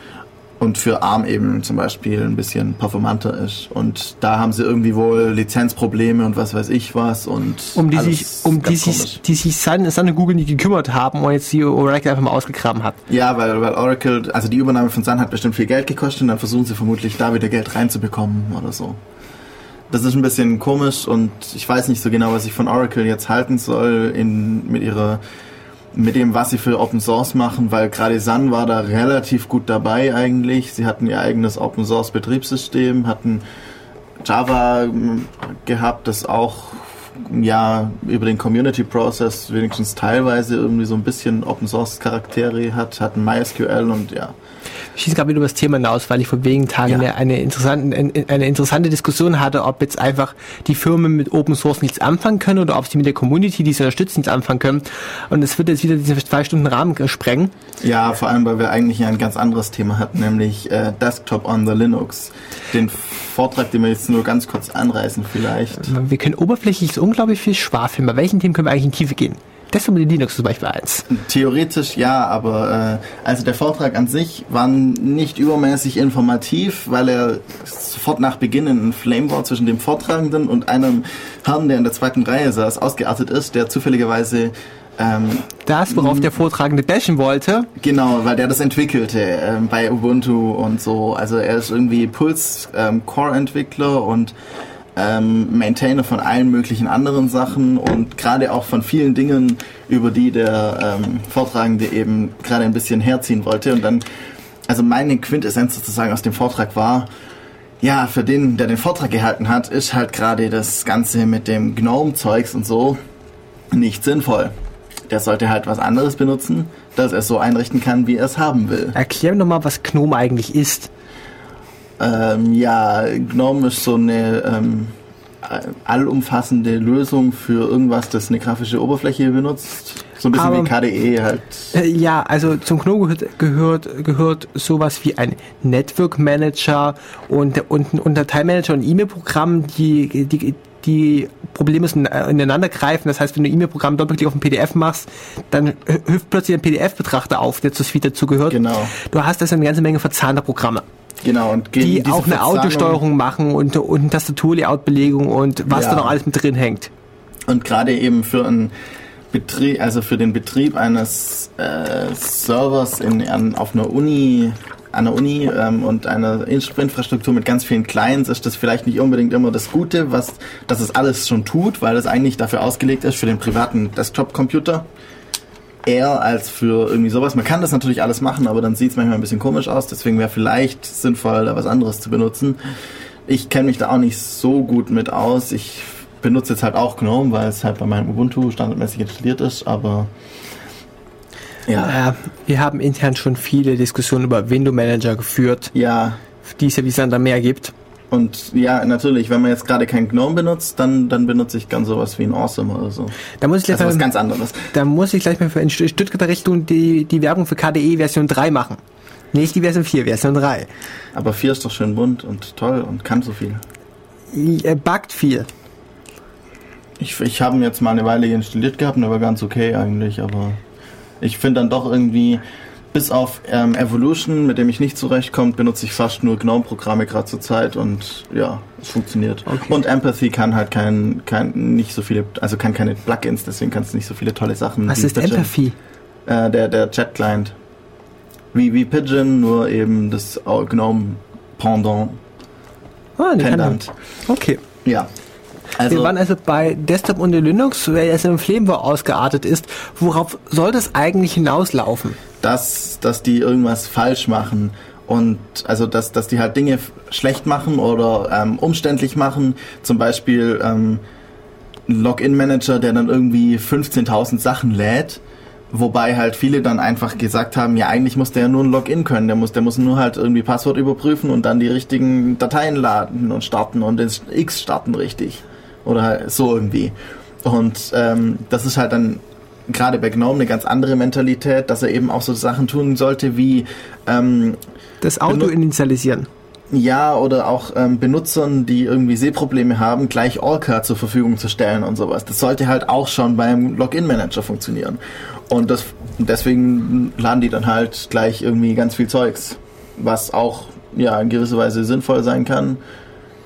und für ARM eben zum Beispiel ein bisschen performanter ist. Und da haben sie irgendwie wohl Lizenzprobleme und was weiß ich was. Und um die sich Sun und Google nicht gekümmert haben und jetzt die Oracle einfach mal ausgegraben hat. Ja, weil Oracle, also die Übernahme von Sun hat bestimmt viel Geld gekostet und dann versuchen sie vermutlich da wieder Geld reinzubekommen oder so. Das ist ein bisschen komisch und ich weiß nicht so genau, was ich von Oracle jetzt halten soll mit dem, was sie für Open Source machen, weil gerade Sun war da relativ gut dabei eigentlich. Sie hatten ihr eigenes Open Source Betriebssystem, hatten Java gehabt, das auch ja über den Community Process wenigstens teilweise irgendwie so ein bisschen Open Source Charaktere hat, hatten MySQL und ja. Ich schieße gerade wieder über das Thema hinaus, weil ich vor wenigen Tagen eine interessante Diskussion hatte, ob jetzt einfach die Firmen mit Open Source nichts anfangen können oder ob sie mit der Community, die sie unterstützen, nichts anfangen können. Und es wird jetzt wieder diesen 2 Stunden Rahmen sprengen. Ja, vor allem, weil wir eigentlich ein ganz anderes Thema hatten, nämlich Desktop on the Linux. Den Vortrag, den wir jetzt nur ganz kurz anreißen vielleicht. Wir können oberflächlich unglaublich viel schwafeln. Bei welchen Themen können wir eigentlich in die Tiefe gehen? Desktop mit Linux zum Beispiel eins. Theoretisch ja, aber also der Vortrag an sich war nicht übermäßig informativ, weil er sofort nach Beginn in ein Flame War zwischen dem Vortragenden und einem Herrn, der in der 2. Reihe saß, ausgeartet ist, der zufälligerweise das, worauf der Vortragende bashen wollte. Genau, weil der das entwickelte bei Ubuntu und so. Also er ist irgendwie Puls-Core-Entwickler und Maintainer von allen möglichen anderen Sachen und gerade auch von vielen Dingen, über die der Vortragende eben gerade ein bisschen herziehen wollte. Und dann, also meine Quintessenz sozusagen aus dem Vortrag war, ja, für den, der den Vortrag gehalten hat, ist halt gerade das Ganze mit dem GNOME-Zeugs und so nicht sinnvoll. Der sollte halt was anderes benutzen, dass er es so einrichten kann, wie er es haben will. Erklär mir doch mal, was GNOME eigentlich ist. Ja, GNOME ist so eine allumfassende Lösung für irgendwas, das eine grafische Oberfläche benutzt. So ein bisschen wie KDE halt. Ja, also zum GNOME gehört sowas wie ein Network Manager und Dateimanager und E-Mail-Programm, die Probleme ineinander greifen. Das heißt, wenn du ein E-Mail-Programm doppelklick auf ein PDF machst, dann hüpft plötzlich ein PDF-Betrachter auf, der zur Suite dazugehört. Genau. Du hast also eine ganze Menge verzahnter Programme. Genau, und die auch eine Autosteuerung machen und Tastaturlayout-Belegung und was da noch alles mit drin hängt. Und gerade eben für einen Betrieb, also für den Betrieb eines Servers auf einer Uni und einer Infrastruktur mit ganz vielen Clients ist das vielleicht nicht unbedingt immer das Gute, dass es alles schon tut, weil das eigentlich dafür ausgelegt ist für den privaten Desktop-Computer. Eher als für irgendwie sowas. Man kann das natürlich alles machen, aber dann sieht es manchmal ein bisschen komisch aus. Deswegen wäre vielleicht sinnvoll, da was anderes zu benutzen. Ich kenne mich da auch nicht so gut mit aus. Ich benutze jetzt halt auch GNOME, weil es halt bei meinem Ubuntu standardmäßig installiert ist, aber Ja. Wir haben intern schon viele Diskussionen über Window Manager geführt, ja, die es ja wie Sand am Meer gibt. Und ja, natürlich, wenn man jetzt gerade kein GNOME benutzt, dann benutze ich ganz sowas wie ein Awesome oder so. Da muss ich gleich was ganz anderes. Da muss ich gleich mal in Stuttgarter Richtung die Werbung für KDE Version 3 machen. Nicht die Version 4, Version 3. Aber 4 ist doch schön bunt und toll und kann so viel. Buggt viel. Ich habe ihn jetzt mal eine Weile installiert gehabt und der war ganz okay eigentlich, aber ich finde dann doch irgendwie, bis auf Evolution, mit dem ich nicht zurechtkomme, benutze ich fast nur GNOME-Programme gerade zur Zeit und ja, es funktioniert. Okay. Und Empathy kann halt keine Plugins, deswegen kannst du nicht so viele tolle Sachen. Was ist Pidgin. Empathy? Der Chat-Client. Wie Pidgin, nur eben das GNOME-Pendant. Pendant. Okay. Ja. Also, wir waren also bei Desktop und Linux, weil es im Flame War ausgeartet ist. Worauf soll das eigentlich hinauslaufen? Dass die irgendwas falsch machen und also dass die halt Dinge schlecht machen oder umständlich machen. Zum Beispiel ein Login-Manager, der dann irgendwie 15.000 Sachen lädt. Wobei halt viele dann einfach gesagt haben, ja eigentlich muss der ja nur ein Login können, der muss nur halt irgendwie Passwort überprüfen und dann die richtigen Dateien laden und starten und ins X starten richtig. Oder halt so irgendwie. Und das ist halt dann gerade bei GNOME eine ganz andere Mentalität, dass er eben auch so Sachen tun sollte wie das Auto initialisieren. Ja, oder auch Benutzern, die irgendwie Sehprobleme haben, gleich Orca zur Verfügung zu stellen und sowas. Das sollte halt auch schon beim Login-Manager funktionieren. Und deswegen laden die dann halt gleich irgendwie ganz viel Zeugs, was auch ja in gewisser Weise sinnvoll sein kann.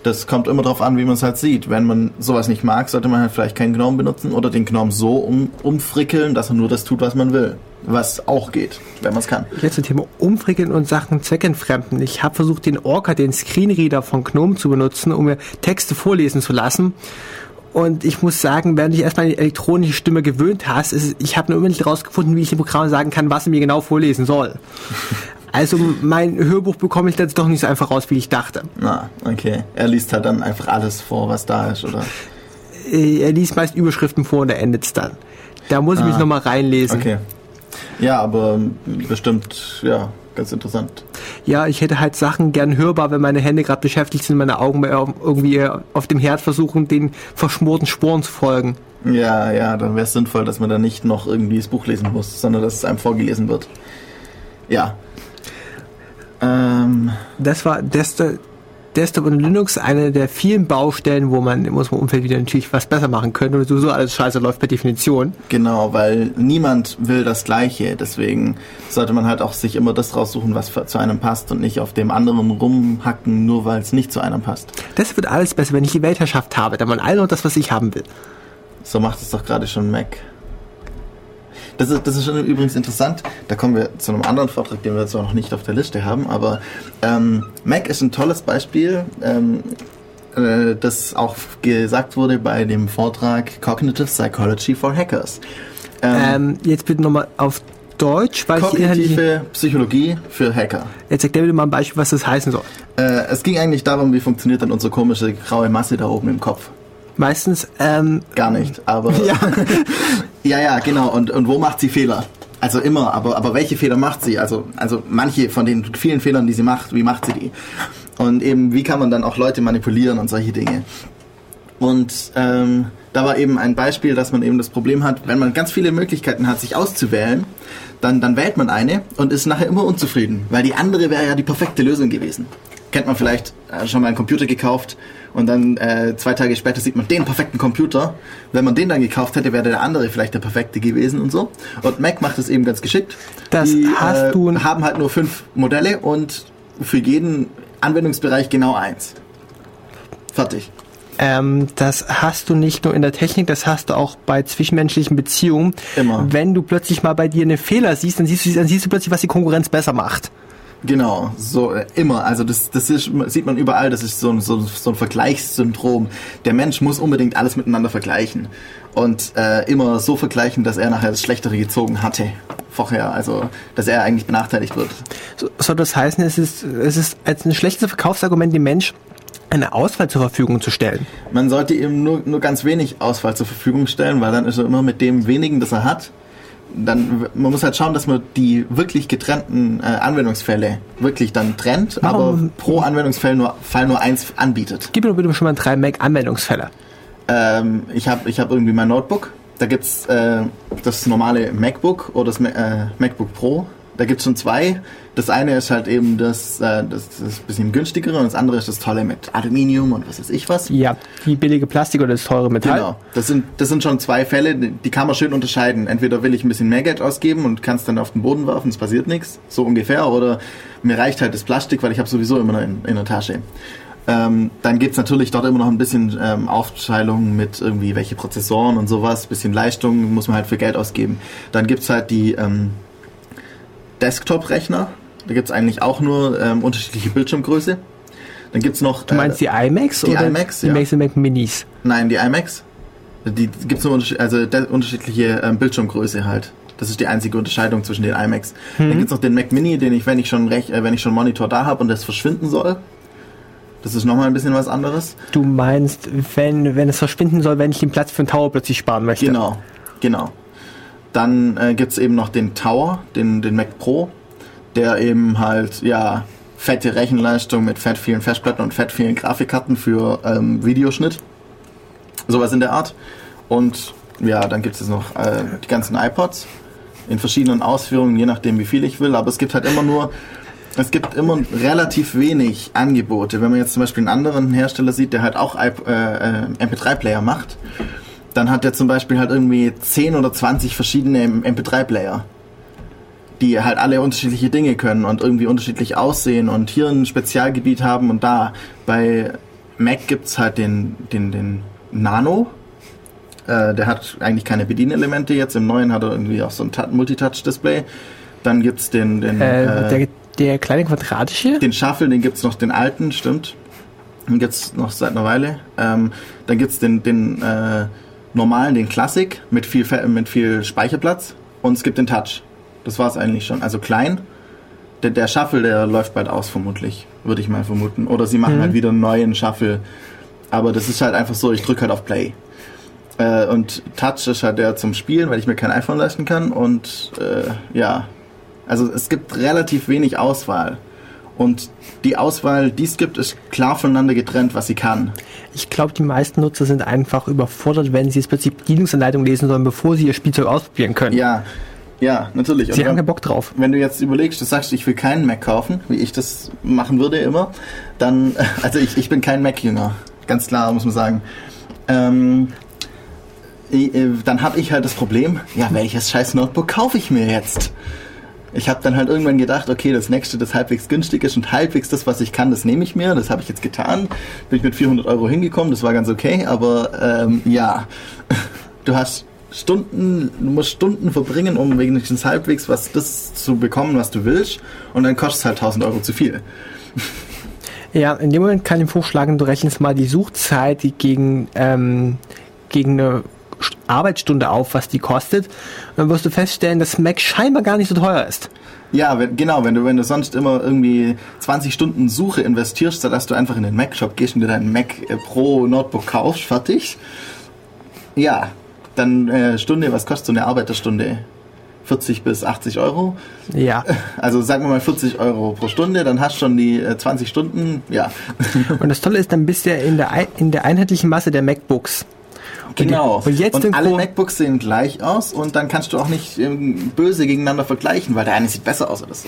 Das kommt immer drauf an, wie man es halt sieht. Wenn man sowas nicht mag, sollte man halt vielleicht keinen GNOME benutzen oder den GNOME so umfrickeln, dass er nur das tut, was man will. Was auch geht, wenn man es kann. Jetzt zum Thema Umfrickeln und Sachen zweckentfremden. Ich habe versucht, den Orca, den Screenreader von GNOME zu benutzen, um mir Texte vorlesen zu lassen. Und ich muss sagen, während ich erstmal an die elektronische Stimme gewöhnt hast, ich habe nur unbedingt rausgefunden, wie ich dem Programm sagen kann, was er mir genau vorlesen soll. Also mein Hörbuch bekomme ich dann doch nicht so einfach raus, wie ich dachte. Na, okay. Er liest halt dann einfach alles vor, was da ist, oder? Er liest meist Überschriften vor und er endet es dann. Da muss ich mich nochmal reinlesen. Okay. Ja, aber bestimmt, ja, ganz interessant. Ja, ich hätte halt Sachen gern hörbar, wenn meine Hände gerade beschäftigt sind, meine Augen irgendwie auf dem Herd versuchen, den verschmorten Sporen zu folgen. Ja, dann wäre es sinnvoll, dass man da nicht noch irgendwie das Buch lesen muss, sondern dass es einem vorgelesen wird. Ja. Das war Desktop und Linux, eine der vielen Baustellen, wo man im Umfeld wieder natürlich was besser machen könnte und sowieso alles scheiße läuft per Definition. Genau, weil niemand will das Gleiche, deswegen sollte man halt auch sich immer das raussuchen, was zu einem passt und nicht auf dem anderen rumhacken, nur weil es nicht zu einem passt. Das wird alles besser, wenn ich die Weltherrschaft habe, dann man alle und das, was ich haben will. So macht es doch gerade schon Mac. Das ist schon übrigens interessant, da kommen wir zu einem anderen Vortrag, den wir zwar noch nicht auf der Liste haben, aber Mac ist ein tolles Beispiel, das auch gesagt wurde bei dem Vortrag Cognitive Psychology for Hackers. Jetzt bitte nochmal auf Deutsch. Weil Kognitive Psychologie für Hacker. Jetzt erklär mir mal ein Beispiel, was das heißen soll. Es ging eigentlich darum, wie funktioniert dann unsere komische graue Masse da oben im Kopf. Meistens, gar nicht, aber... Ja, ja, genau. Und wo macht sie Fehler? Also immer, aber welche Fehler macht sie? Also manche von den vielen Fehlern, die sie macht, wie macht sie die? Und eben, wie kann man dann auch Leute manipulieren und solche Dinge? Und da war eben ein Beispiel, dass man eben das Problem hat, wenn man ganz viele Möglichkeiten hat, sich auszuwählen, dann wählt man eine und ist nachher immer unzufrieden, weil die andere wäre ja die perfekte Lösung gewesen. Kennt man vielleicht schon mal einen Computer gekauft und dann 2 Tage später sieht man den perfekten Computer. Wenn man den dann gekauft hätte, wäre der andere vielleicht der perfekte gewesen und so. Und Mac macht es eben ganz geschickt. Die haben halt nur 5 Modelle und für jeden Anwendungsbereich genau 1. Fertig. Das hast du nicht nur in der Technik, das hast du auch bei zwischenmenschlichen Beziehungen. Immer. Wenn du plötzlich mal bei dir einen Fehler siehst, dann siehst du plötzlich, was die Konkurrenz besser macht. Genau, so immer. Also das sieht man überall, das ist so ein Vergleichssyndrom. Der Mensch muss unbedingt alles miteinander vergleichen. Und immer so vergleichen, dass er nachher das Schlechtere gezogen hatte vorher. Also, dass er eigentlich benachteiligt wird. Soll das heißen, es ist als ein schlechtes Verkaufsargument, dem Mensch eine Auswahl zur Verfügung zu stellen? Man sollte ihm nur ganz wenig Auswahl zur Verfügung stellen, weil dann ist er immer mit dem wenigen, das er hat, dann man muss halt schauen, dass man die wirklich getrennten Anwendungsfälle wirklich dann trennt, aber pro Anwendungsfall nur eins anbietet. Gib mir doch bitte schon mal 3 Mac-Anwendungsfälle. Ich hab irgendwie mein Notebook, da gibt's das normale MacBook oder das MacBook Pro. Da gibt es schon 2. Das eine ist halt eben das bisschen günstigere und das andere ist das tolle mit Aluminium und was weiß ich was. Ja, die billige Plastik oder das teure Metall. Genau, das sind schon 2 Fälle, die kann man schön unterscheiden. Entweder will ich ein bisschen mehr Geld ausgeben und kann es dann auf den Boden werfen, es passiert nichts, so ungefähr. Oder mir reicht halt das Plastik, weil ich habe sowieso immer in der Tasche. Dann gibt es natürlich dort immer noch ein bisschen Aufteilung mit irgendwie welche Prozessoren und sowas. Bisschen Leistung muss man halt für Geld ausgeben. Dann gibt es halt die... Desktop-Rechner, da gibt es eigentlich auch nur unterschiedliche Bildschirmgröße. Dann gibt's noch. Du meinst die iMacs oder iMacs, die Macs und Mac Minis? Nein, die iMacs. Die gibt's nur unterschiedliche Bildschirmgröße halt. Das ist die einzige Unterscheidung zwischen den iMacs. Dann gibt's noch den Mac Mini, den ich, wenn ich schon Monitor da habe und das verschwinden soll. Das ist nochmal ein bisschen was anderes. Du meinst, wenn es verschwinden soll, wenn ich den Platz für einen Tower plötzlich sparen möchte? Genau. Dann gibt es eben noch den Tower, den Mac Pro, der eben halt, ja, fette Rechenleistung mit fett vielen Festplatten und fett vielen Grafikkarten für Videoschnitt, sowas in der Art. Und ja, dann gibt es noch die ganzen iPods in verschiedenen Ausführungen, je nachdem wie viel ich will, aber es gibt halt immer nur, es gibt immer relativ wenig Angebote. Wenn man jetzt zum Beispiel einen anderen Hersteller sieht, der halt auch MP3-Player macht, dann hat er zum Beispiel halt irgendwie 10 oder 20 verschiedene MP3-Player, die halt alle unterschiedliche Dinge können und irgendwie unterschiedlich aussehen und hier ein Spezialgebiet haben und da. Bei Mac gibt es halt den Nano, der hat eigentlich keine Bedienelemente jetzt, im neuen hat er irgendwie auch so ein Multitouch-Display. Dann gibt es der kleine quadratische? Den Shuffle, den gibt es noch, den alten, stimmt. Den gibt es noch seit einer Weile. Dann gibt es den normalen, den Classic mit viel Speicherplatz und es gibt den Touch. Das war es eigentlich schon. Also klein. Der Shuffle, der läuft bald aus vermutlich, würde ich mal vermuten. Oder sie machen halt wieder einen neuen Shuffle. Aber das ist halt einfach so, ich drücke halt auf Play. Und Touch ist halt der zum Spielen, weil ich mir kein iPhone leisten kann. Und ja, also es gibt relativ wenig Auswahl. Und die Auswahl, die es gibt, ist klar voneinander getrennt, was sie kann. Ich glaube, die meisten Nutzer sind einfach überfordert, wenn sie jetzt plötzlich Bedienungsanleitungen lesen sollen, bevor sie ihr Spielzeug ausprobieren können. Ja, natürlich. Sie haben keinen Bock drauf. Wenn du jetzt überlegst, du sagst, ich will keinen Mac kaufen, wie ich das machen würde immer, dann, also ich bin kein Mac-Jünger, ganz klar, muss man sagen. Dann habe ich halt das Problem, ja, welches scheiß Notebook kaufe ich mir jetzt? Ich habe dann halt irgendwann gedacht, okay, das nächste, das halbwegs günstig ist und halbwegs das, was ich kann, das nehme ich mir. Das habe ich jetzt getan. Bin ich mit 400 Euro hingekommen, das war ganz okay. Aber ja, du musst Stunden verbringen, um wenigstens halbwegs das zu bekommen, was du willst. Und dann kostet es halt 1000 Euro zu viel. Ja, in dem Moment kann ich vorschlagen, du rechnest mal die Suchzeit gegen eine Arbeitsstunde auf, was die kostet, und dann wirst du feststellen, dass Mac scheinbar gar nicht so teuer ist. Ja, genau, wenn du sonst immer irgendwie 20 Stunden Suche investierst, sodass du einfach in den Mac-Shop gehst und dir deinen Mac Pro Notebook kaufst, fertig. Ja, dann Stunde, was kostet so eine Arbeiterstunde? 40 bis 80 Euro. Ja. Also sagen wir mal 40 Euro pro Stunde, dann hast du schon die 20 Stunden, ja. Und das Tolle ist, dann bist du in der einheitlichen Masse der MacBooks. Genau. Und alle MacBooks sehen gleich aus und dann kannst du auch nicht böse gegeneinander vergleichen, weil der eine sieht besser aus oder so.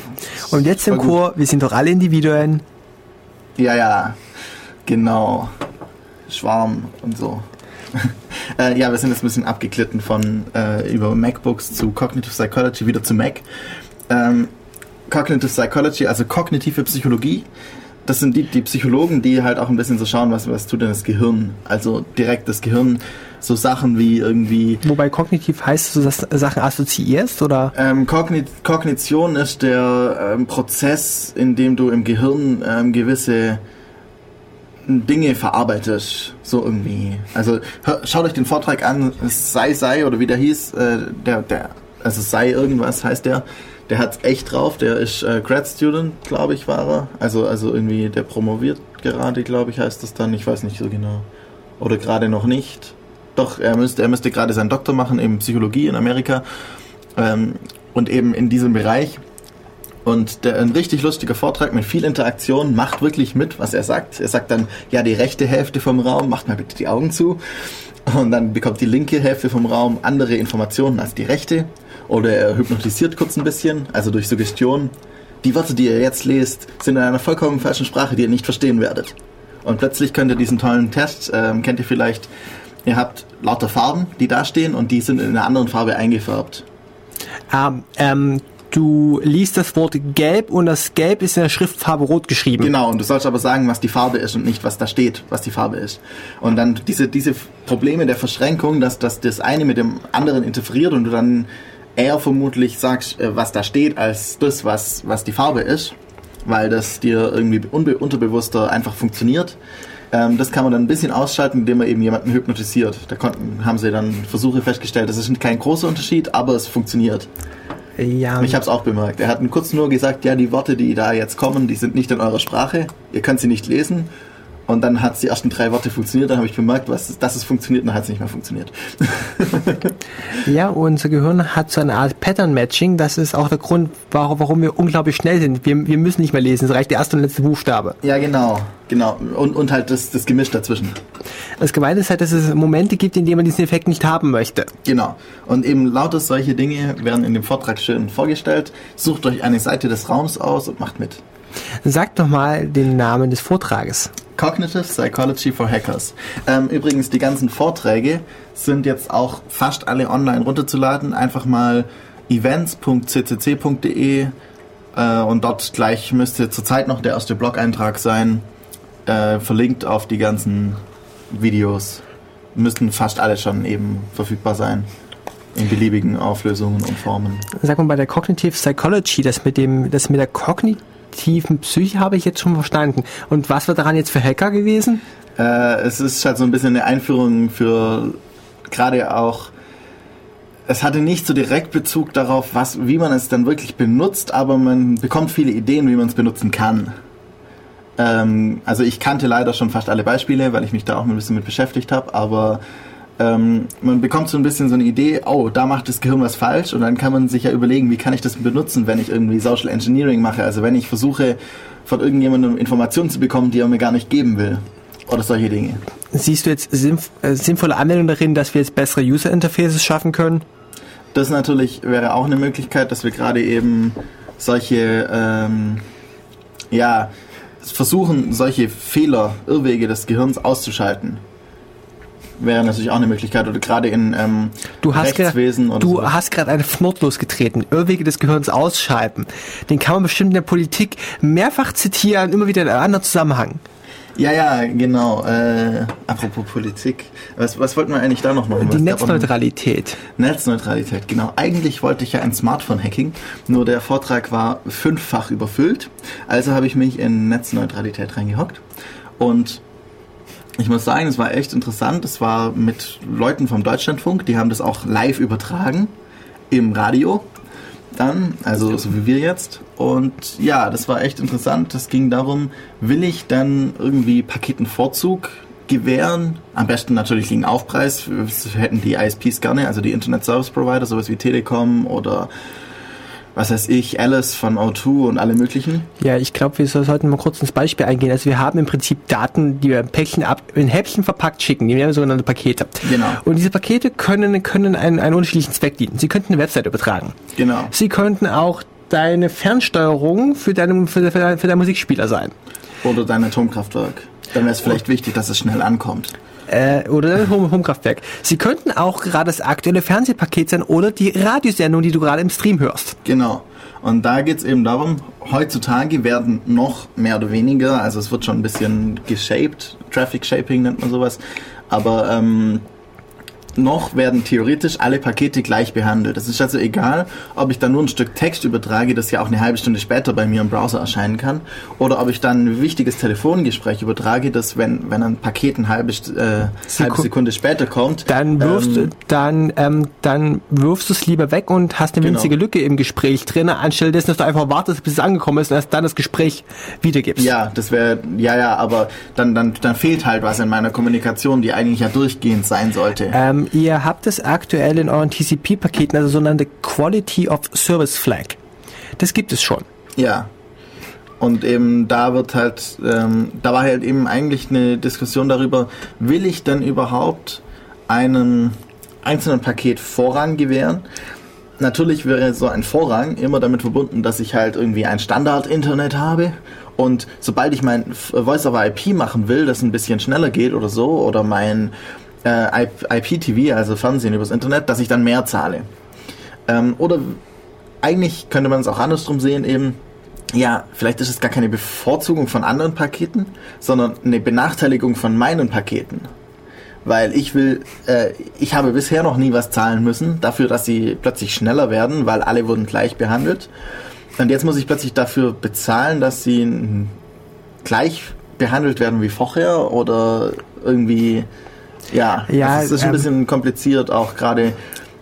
Und jetzt im Chor, wir sind doch alle Individuen. Ja, genau. Schwarm und so. Ja, wir sind jetzt ein bisschen abgeglitten von über MacBooks zu Cognitive Psychology wieder zu Mac. Cognitive Psychology, also kognitive Psychologie. Das sind die Psychologen, die halt auch ein bisschen so schauen, was tut denn das Gehirn. Also direkt das Gehirn, so Sachen wie irgendwie... Wobei kognitiv heißt, dass du Sachen assoziierst, oder? Kognition ist der Prozess, in dem du im Gehirn gewisse Dinge verarbeitest. So irgendwie. Also schaut euch den Vortrag an, Sei oder wie der hieß, also Sei irgendwas heißt der. Der hat's echt drauf, der ist Grad Student, glaube ich, war er. Also irgendwie, der promoviert gerade, glaube ich, heißt das dann. Ich weiß nicht so genau. Oder gerade noch nicht. Doch, er müsste gerade seinen Doktor machen in Psychologie in Amerika. und eben in diesem Bereich. Und ein richtig lustiger Vortrag mit viel Interaktion, macht wirklich mit, was er sagt. Er sagt dann, ja, die rechte Hälfte vom Raum, macht mal bitte die Augen zu. Und dann bekommt die linke Hälfte vom Raum andere Informationen als die rechte. Oder er hypnotisiert kurz ein bisschen, also durch Suggestion. Die Worte, die ihr jetzt lest, sind in einer vollkommen falschen Sprache, die ihr nicht verstehen werdet. Und plötzlich könnt ihr diesen tollen Test, kennt ihr vielleicht, ihr habt lauter Farben, die da stehen und die sind in einer anderen Farbe eingefärbt. Du liest das Wort gelb und das Gelb ist in der Schriftfarbe rot geschrieben. Genau, und du sollst aber sagen, was die Farbe ist und nicht, was da steht, was die Farbe ist. Und dann diese Probleme der Verschränkung, dass das eine mit dem anderen interferiert und du dann eher vermutlich sagst, was da steht, als das, was die Farbe ist, weil das dir irgendwie unterbewusster einfach funktioniert. Das kann man dann ein bisschen ausschalten, indem man eben jemanden hypnotisiert. Haben sie dann Versuche festgestellt, das ist kein großer Unterschied, aber es funktioniert. Ja. Ich habe es auch bemerkt. Er hat kurz nur gesagt, ja, die Worte, die da jetzt kommen, die sind nicht in eurer Sprache. Ihr könnt sie nicht lesen. Und dann hat es die ersten 3 Worte funktioniert. Dann habe ich bemerkt, dass es funktioniert. Dann hat es nicht mehr funktioniert. Ja, unser Gehirn hat so eine Art Pattern-Matching. Das ist auch der Grund, warum wir unglaublich schnell sind. Wir müssen nicht mehr lesen. Es reicht der erste und letzte Buchstabe. Ja, genau. Und halt das Gemisch dazwischen. Das Gemeine ist halt, dass es Momente gibt, in denen man diesen Effekt nicht haben möchte. Genau. Und eben lauter solche Dinge werden in dem Vortrag schön vorgestellt. Sucht euch eine Seite des Raums aus und macht mit. Sagt doch mal den Namen des Vortrages. Cognitive Psychology for Hackers. Übrigens, die ganzen Vorträge sind jetzt auch fast alle online runterzuladen. Einfach mal events.ccc.de und dort gleich müsste zurzeit noch der erste Blog-Eintrag sein. Verlinkt auf die ganzen Videos. Müssten fast alle schon eben verfügbar sein. In beliebigen Auflösungen und Formen. Sag mal, bei der Cognitive Psychology, das mit der Cognitive Psyche habe ich jetzt schon verstanden. Und was war daran jetzt für Hacker gewesen? Es ist halt so ein bisschen eine Einführung für gerade auch, es hatte nicht so direkt Bezug darauf, wie man es dann wirklich benutzt, aber man bekommt viele Ideen, wie man es benutzen kann. Also ich kannte leider schon fast alle Beispiele, weil ich mich da auch ein bisschen mit beschäftigt habe, aber man bekommt so ein bisschen so eine Idee, oh, da macht das Gehirn was falsch und dann kann man sich ja überlegen, wie kann ich das benutzen, wenn ich irgendwie Social Engineering mache, also wenn ich versuche, von irgendjemandem Informationen zu bekommen, die er mir gar nicht geben will oder solche Dinge. Siehst du jetzt sinnvolle Anwendung darin, dass wir jetzt bessere User Interfaces schaffen können? Das natürlich wäre auch eine Möglichkeit, dass wir gerade eben solche Fehler, Irrwege des Gehirns auszuschalten. Wäre natürlich auch eine Möglichkeit, oder gerade in Rechtswesen. Hast gerade einen Fnord losgetreten. Irrwege des Gehirns ausschalten. Den kann man bestimmt in der Politik mehrfach zitieren, immer wieder in einem anderen Zusammenhang. Ja, genau. Apropos Politik. Was wollten wir eigentlich da noch machen? Die Netzneutralität. Netzneutralität, genau. Eigentlich wollte ich ja ein Smartphone-Hacking, nur der Vortrag war 5-fach überfüllt. Also habe ich mich in Netzneutralität reingehockt und ich muss sagen, es war echt interessant. Es war mit Leuten vom Deutschlandfunk, die haben das auch live übertragen im Radio dann, also so wie wir jetzt. Und ja, das war echt interessant. Das ging darum, will ich dann irgendwie Paketenvorzug gewähren? Am besten natürlich gegen Aufpreis. Das hätten die ISPs gerne, also die Internet Service Provider, sowas wie Telekom oder was weiß ich, Alice von O2 und alle möglichen. Ja, ich glaube, wir sollten mal kurz ins Beispiel eingehen. Also wir haben im Prinzip Daten, die wir in Häppchen verpackt schicken, die wir sogenannte Pakete. Genau. Und diese Pakete können einen unterschiedlichen Zweck dienen. Sie könnten eine Webseite übertragen. Genau. Sie könnten auch deine Fernsteuerung für deinen Musikspieler sein. Oder dein Atomkraftwerk. Dann wäre es vielleicht wichtig, dass es schnell ankommt. Oder Homkraftwerk. Sie könnten auch gerade das aktuelle Fernsehpaket sein oder die Radiosendung, die du gerade im Stream hörst. Genau. Und da geht es eben darum, heutzutage werden noch mehr oder weniger, also es wird schon ein bisschen geshaped, Traffic Shaping nennt man sowas, aber noch werden theoretisch alle Pakete gleich behandelt. Es ist also egal, ob ich dann nur ein Stück Text übertrage, das ja auch eine halbe Stunde später bei mir im Browser erscheinen kann, oder ob ich dann ein wichtiges Telefongespräch übertrage, das, wenn ein Paket eine halbe Sekunde später kommt, dann wirfst du es lieber weg und hast eine winzige Lücke im Gespräch drin, anstelle dessen, dass du einfach wartest, bis es angekommen ist und erst dann das Gespräch wiedergibst. Ja, das wäre, aber dann fehlt halt was in meiner Kommunikation, die eigentlich ja durchgehend sein sollte. ihr habt es aktuell in euren TCP-Paketen, also sogenannte Quality of Service Flag. Das gibt es schon. Ja. Und eben da wird halt, da war halt eben eigentlich eine Diskussion darüber, will ich denn überhaupt einem einzelnen Paket Vorrang gewähren? Natürlich wäre so ein Vorrang immer damit verbunden, dass ich halt irgendwie ein Standard-Internet habe und sobald ich mein Voice-over-IP machen will, das ein bisschen schneller geht oder so, oder mein IPTV, also Fernsehen übers Internet, dass ich dann mehr zahle. Oder eigentlich könnte man es auch andersrum sehen eben, ja, vielleicht ist es gar keine Bevorzugung von anderen Paketen, sondern eine Benachteiligung von meinen Paketen. Weil ich habe bisher noch nie was zahlen müssen, dafür, dass sie plötzlich schneller werden, weil alle wurden gleich behandelt. Und jetzt muss ich plötzlich dafür bezahlen, dass sie gleich behandelt werden wie vorher oder irgendwie, ja das ist ein bisschen kompliziert auch gerade.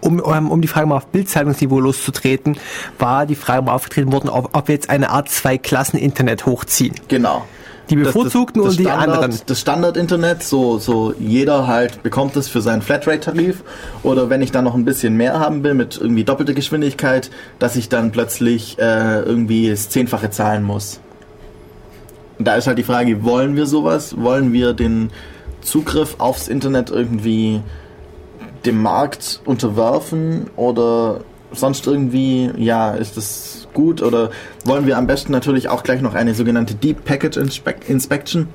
Um die Frage mal auf Bildzeitungsniveau loszutreten, war die Frage mal aufgetreten worden, ob wir jetzt eine Art Zwei-Klassen-Internet hochziehen. Genau. Die bevorzugten das und die anderen. Das Standard-Internet, so jeder halt bekommt es für seinen Flatrate-Tarif. Oder wenn ich dann noch ein bisschen mehr haben will mit irgendwie doppelter Geschwindigkeit, dass ich dann plötzlich irgendwie das 10-fache zahlen muss. Und da ist halt die Frage, wollen wir sowas? Wollen wir den Zugriff aufs Internet irgendwie dem Markt unterwerfen oder sonst irgendwie, ja, ist das gut oder wollen wir am besten natürlich auch gleich noch eine sogenannte Deep Packet Inspection,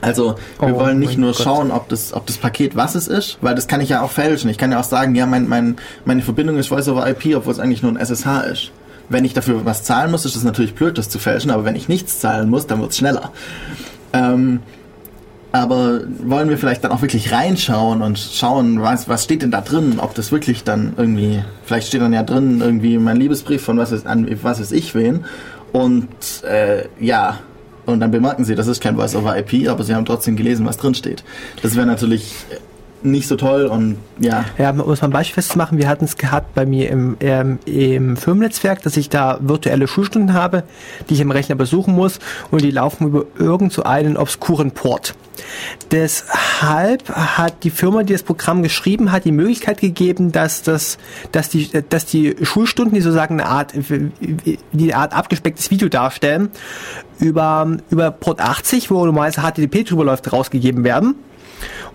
also wir wollen nicht nur schauen, ob das Paket was es ist, weil das kann ich ja auch fälschen, ich kann ja auch sagen, ja, meine Verbindung ist Voice-over-IP, obwohl es eigentlich nur ein SSH ist. Wenn ich dafür was zahlen muss, ist das natürlich blöd, das zu fälschen, aber wenn ich nichts zahlen muss, dann wird es schneller. Aber wollen wir vielleicht dann auch wirklich reinschauen und schauen, was steht denn da drin, ob das wirklich dann irgendwie, vielleicht steht dann ja drin irgendwie mein Liebesbrief von was ist ich wen und und dann bemerken sie, das ist kein Voice-over-IP, aber sie haben trotzdem gelesen, was drin steht. Das wäre natürlich nicht so toll und ja. Ja, um es mal ein Beispiel festzumachen, wir hatten es gehabt bei mir im Firmennetzwerk, dass ich da virtuelle Schulstunden habe, die ich im Rechner besuchen muss und die laufen über irgend so einen obskuren Port. Deshalb hat die Firma, die das Programm geschrieben hat, die Möglichkeit gegeben, dass die Schulstunden, die sozusagen eine Art abgespecktes Video darstellen, über Port 80, wo normalerweise HTTP drüber läuft, rausgegeben werden.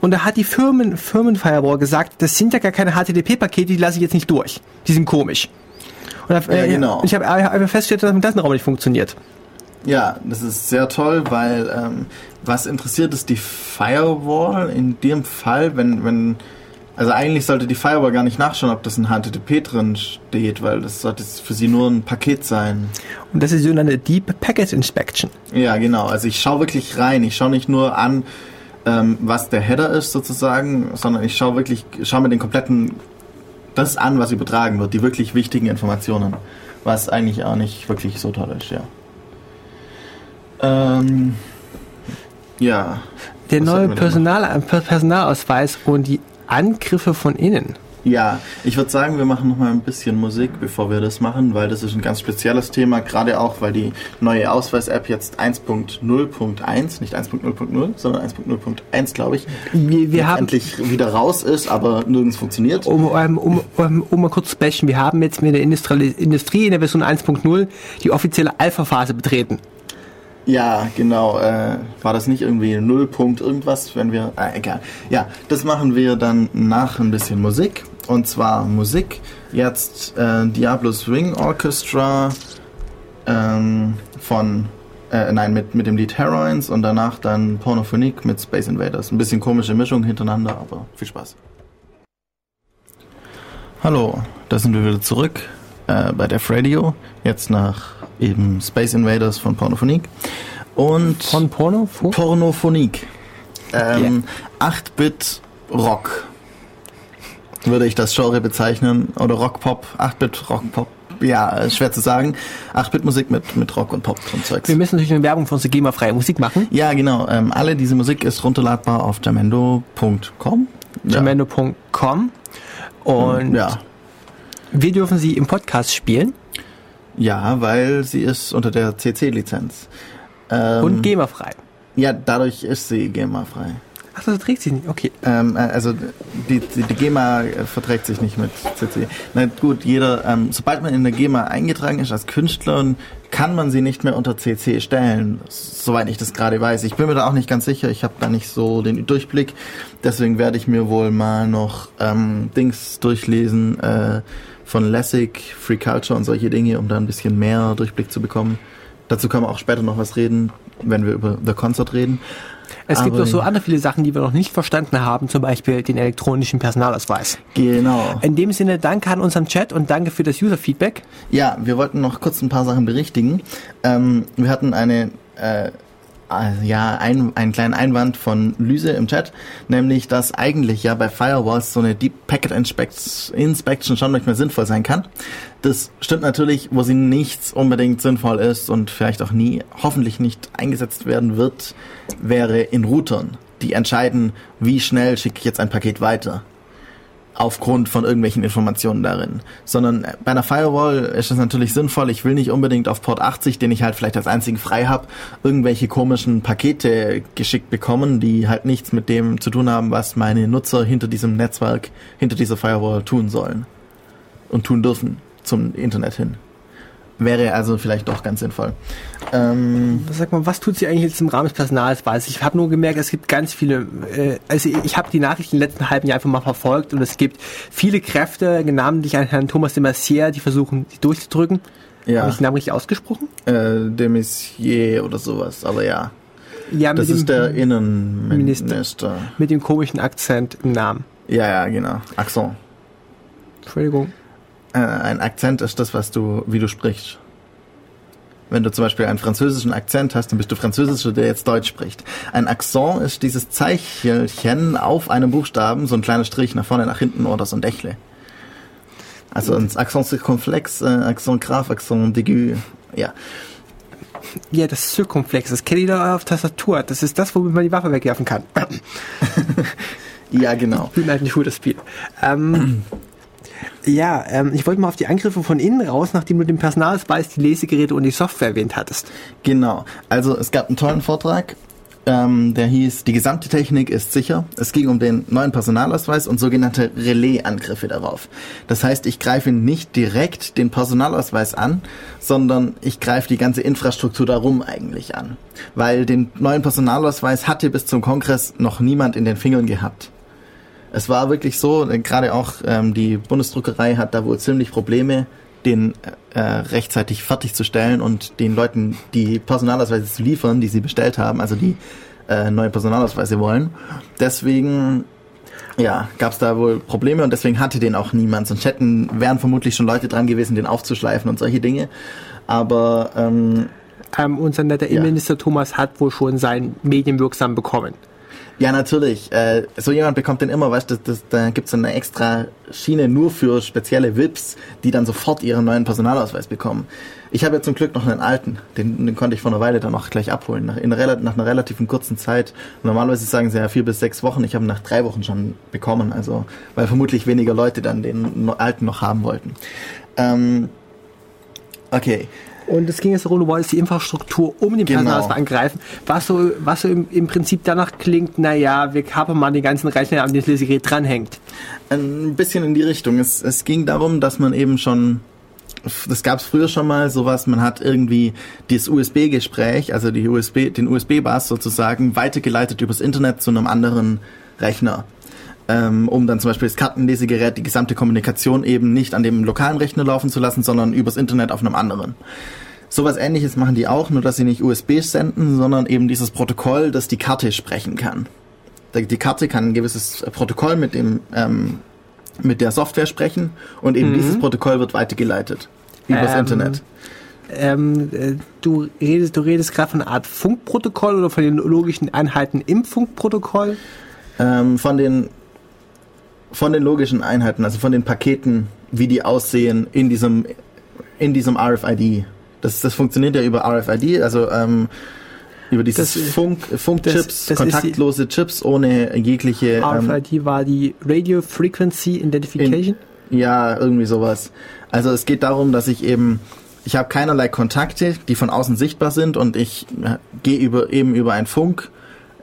Und da hat die Firmenfirewall gesagt, das sind ja gar keine HTTP-Pakete, die lasse ich jetzt nicht durch. Die sind komisch. Und genau. Ich habe einfach festgestellt, dass das im Klassenraum nicht funktioniert. Ja, das ist sehr toll, weil was interessiert ist die Firewall in dem Fall, wenn also eigentlich sollte die Firewall gar nicht nachschauen, ob das in HTTP drin steht, weil das sollte für sie nur ein Paket sein. Und das ist so eine Deep Packet Inspection. Ja, genau. Also ich schaue wirklich rein. Ich schaue nicht nur an, was der Header ist sozusagen, sondern ich schaue mir den kompletten, das an, was übertragen wird, die wirklich wichtigen Informationen, was eigentlich auch nicht wirklich so toll ist, ja. Der neue Personalausweis und die Angriffe von innen. Ja, ich würde sagen, wir machen nochmal ein bisschen Musik, bevor wir das machen, weil das ist ein ganz spezielles Thema, gerade auch, weil die neue Ausweis-App jetzt 1.0.1, nicht 1.0.0, sondern 1.0.1, glaube ich, wir haben endlich wieder raus ist, aber nirgends funktioniert. Um mal kurz zu bashen, wir haben jetzt mit der Industrie in der Version 1.0 die offizielle Alpha-Phase betreten. Ja, genau. War das nicht irgendwie 0. irgendwas, wenn wir... egal. Ja, das machen wir dann nach ein bisschen Musik. Und zwar Musik. Jetzt Diablo's Ring Orchestra mit dem Lied Heroines und danach dann Pornophonik mit Space Invaders. Ein bisschen komische Mischung hintereinander, aber viel Spaß. Hallo, da sind wir wieder zurück bei DEV Radio. Jetzt nach eben Space Invaders von Pornophonik und von Pornophonik 8-Bit Rock würde ich das Genre bezeichnen oder Rock-Pop, 8-Bit Rock-Pop, ja, schwer zu sagen, 8-Bit Musik mit Rock und Pop und Zeugs. Wir müssen natürlich eine Werbung für unsere GEMA-freie Musik machen. Ja, genau, alle diese Musik ist runterladbar auf jamendo.com. Ja. jamendo.com und ja. Wir dürfen sie im Podcast spielen. Ja, weil sie ist unter der CC-Lizenz. Und GEMA-frei. Ja, dadurch ist sie GEMA-frei. Ach, das verträgt sich nicht, okay. Also die GEMA verträgt sich nicht mit CC. Na gut, sobald man in der GEMA eingetragen ist als Künstler, kann man sie nicht mehr unter CC stellen, soweit ich das gerade weiß. Ich bin mir da auch nicht ganz sicher, ich habe da nicht so den Durchblick, deswegen werde ich mir wohl mal noch Dings durchlesen von Lessig, Free Culture und solche Dinge, um da ein bisschen mehr Durchblick zu bekommen. Dazu können wir auch später noch was reden, wenn wir über The Concert reden. Es gibt auch so andere viele Sachen, die wir noch nicht verstanden haben, zum Beispiel den elektronischen Personalausweis. Genau. In dem Sinne, danke an unseren Chat und danke für das User-Feedback. Ja, wir wollten noch kurz ein paar Sachen berichtigen. Wir hatten einen kleinen Einwand von Lüse im Chat, nämlich, dass eigentlich ja bei Firewalls so eine Deep Packet Inspection schon nicht mehr sinnvoll sein kann. Das stimmt natürlich, wo sie nichts unbedingt sinnvoll ist und vielleicht auch nie, hoffentlich nicht eingesetzt werden wird, wäre in Routern, die entscheiden, wie schnell schicke ich jetzt ein Paket weiter, aufgrund von irgendwelchen Informationen darin. Sondern bei einer Firewall ist es natürlich sinnvoll, ich will nicht unbedingt auf Port 80, den ich halt vielleicht als einzigen frei habe, irgendwelche komischen Pakete geschickt bekommen, die halt nichts mit dem zu tun haben, was meine Nutzer hinter diesem Netzwerk, hinter dieser Firewall tun sollen und tun dürfen zum Internet hin. Wäre also vielleicht doch ganz sinnvoll. Sag mal, was tut sie eigentlich jetzt im Rahmen des Personalausweises? Ich habe nur gemerkt, es gibt ganz viele, ich habe die Nachrichten im letzten halben Jahr einfach mal verfolgt und es gibt viele Kräfte, namentlich an Herrn Thomas de Maizière, die versuchen, die durchzudrücken. Ja. Habe ich den Namen richtig ausgesprochen? De Maizière oder sowas, aber ja. Ja, das ist der Innenminister. Mit dem komischen Akzent im Namen. Ja, genau. Akzent. Entschuldigung. Ein Akzent ist das, wie du sprichst. Wenn du zum Beispiel einen französischen Akzent hast, dann bist du Französischer, der jetzt Deutsch spricht. Ein Akzent ist dieses Zeichelchen auf einem Buchstaben, so ein kleiner Strich nach vorne, nach hinten oder so ein Dächle. Also ein Akzent circonflex, Akzent grave, Akzent aigu, ja. Ja, das Circonflex, das kenne ich da auf Tastatur. Das ist das, womit man die Waffe wegwerfen kann. Ja, genau. Ich bin halt nicht gut, das Spiel. Ja, ich wollte mal auf die Angriffe von innen raus, nachdem du den Personalausweis, die Lesegeräte und die Software erwähnt hattest. Genau, also es gab einen tollen Vortrag, der hieß, die gesamte Technik ist sicher. Es ging um den neuen Personalausweis und sogenannte Relais-Angriffe darauf. Das heißt, ich greife nicht direkt den Personalausweis an, sondern ich greife die ganze Infrastruktur darum eigentlich an. Weil den neuen Personalausweis hatte bis zum Kongress noch niemand in den Fingern gehabt. Es war wirklich so, gerade auch die Bundesdruckerei hat da wohl ziemlich Probleme, den rechtzeitig fertigzustellen und den Leuten die Personalausweise zu liefern, die sie bestellt haben, also die neue Personalausweise wollen. Deswegen gab es da wohl Probleme und deswegen hatte den auch niemand. Sonst wären vermutlich schon Leute dran gewesen, den aufzuschleifen und solche Dinge. Aber unser netter Innenminister Thomas hat wohl schon sein medienwirksam bekommen. Ja, natürlich. So jemand bekommt den immer, weißt du, da gibt's eine extra Schiene nur für spezielle VIPs, die dann sofort ihren neuen Personalausweis bekommen. Ich habe ja zum Glück noch einen alten, den konnte ich vor einer Weile dann auch gleich abholen, nach einer relativen kurzen Zeit. Normalerweise sagen sie ja 4 bis 6 Wochen, ich habe nach 3 Wochen schon bekommen, also weil vermutlich weniger Leute dann den alten noch haben wollten. Okay. Und es ging jetzt darum, du wolltest die Infrastruktur um den Personalausweis angreifen, was so im Prinzip danach klingt, naja, wir haben mal den ganzen Rechner, an dem das Lesegerät dranhängt. Ein bisschen in die Richtung. Es ging darum, dass man eben schon, das gab es früher schon mal, sowas, man hat irgendwie dieses USB-Gespräch, also den USB-Bus sozusagen, weitergeleitet übers Internet zu einem anderen Rechner. Um dann zum Beispiel das Kartenlesegerät, die gesamte Kommunikation eben nicht an dem lokalen Rechner laufen zu lassen, sondern übers Internet auf einem anderen. Sowas Ähnliches machen die auch, nur dass sie nicht USB senden, sondern eben dieses Protokoll, das die Karte sprechen kann. Die Karte kann ein gewisses Protokoll mit der Software sprechen und eben dieses Protokoll wird weitergeleitet übers Internet. Du redest gerade von einer Art Funkprotokoll oder von den logischen Einheiten im Funkprotokoll? Von den logischen Einheiten, also von den Paketen, wie die aussehen in diesem RFID. Das funktioniert ja über RFID, also über dieses Funkchips, kontaktlose Chips ohne jegliche. RFID war die Radio Frequency Identification? Irgendwie sowas. Also es geht darum, dass ich habe keinerlei Kontakte, die von außen sichtbar sind und ich gehe über ein Funk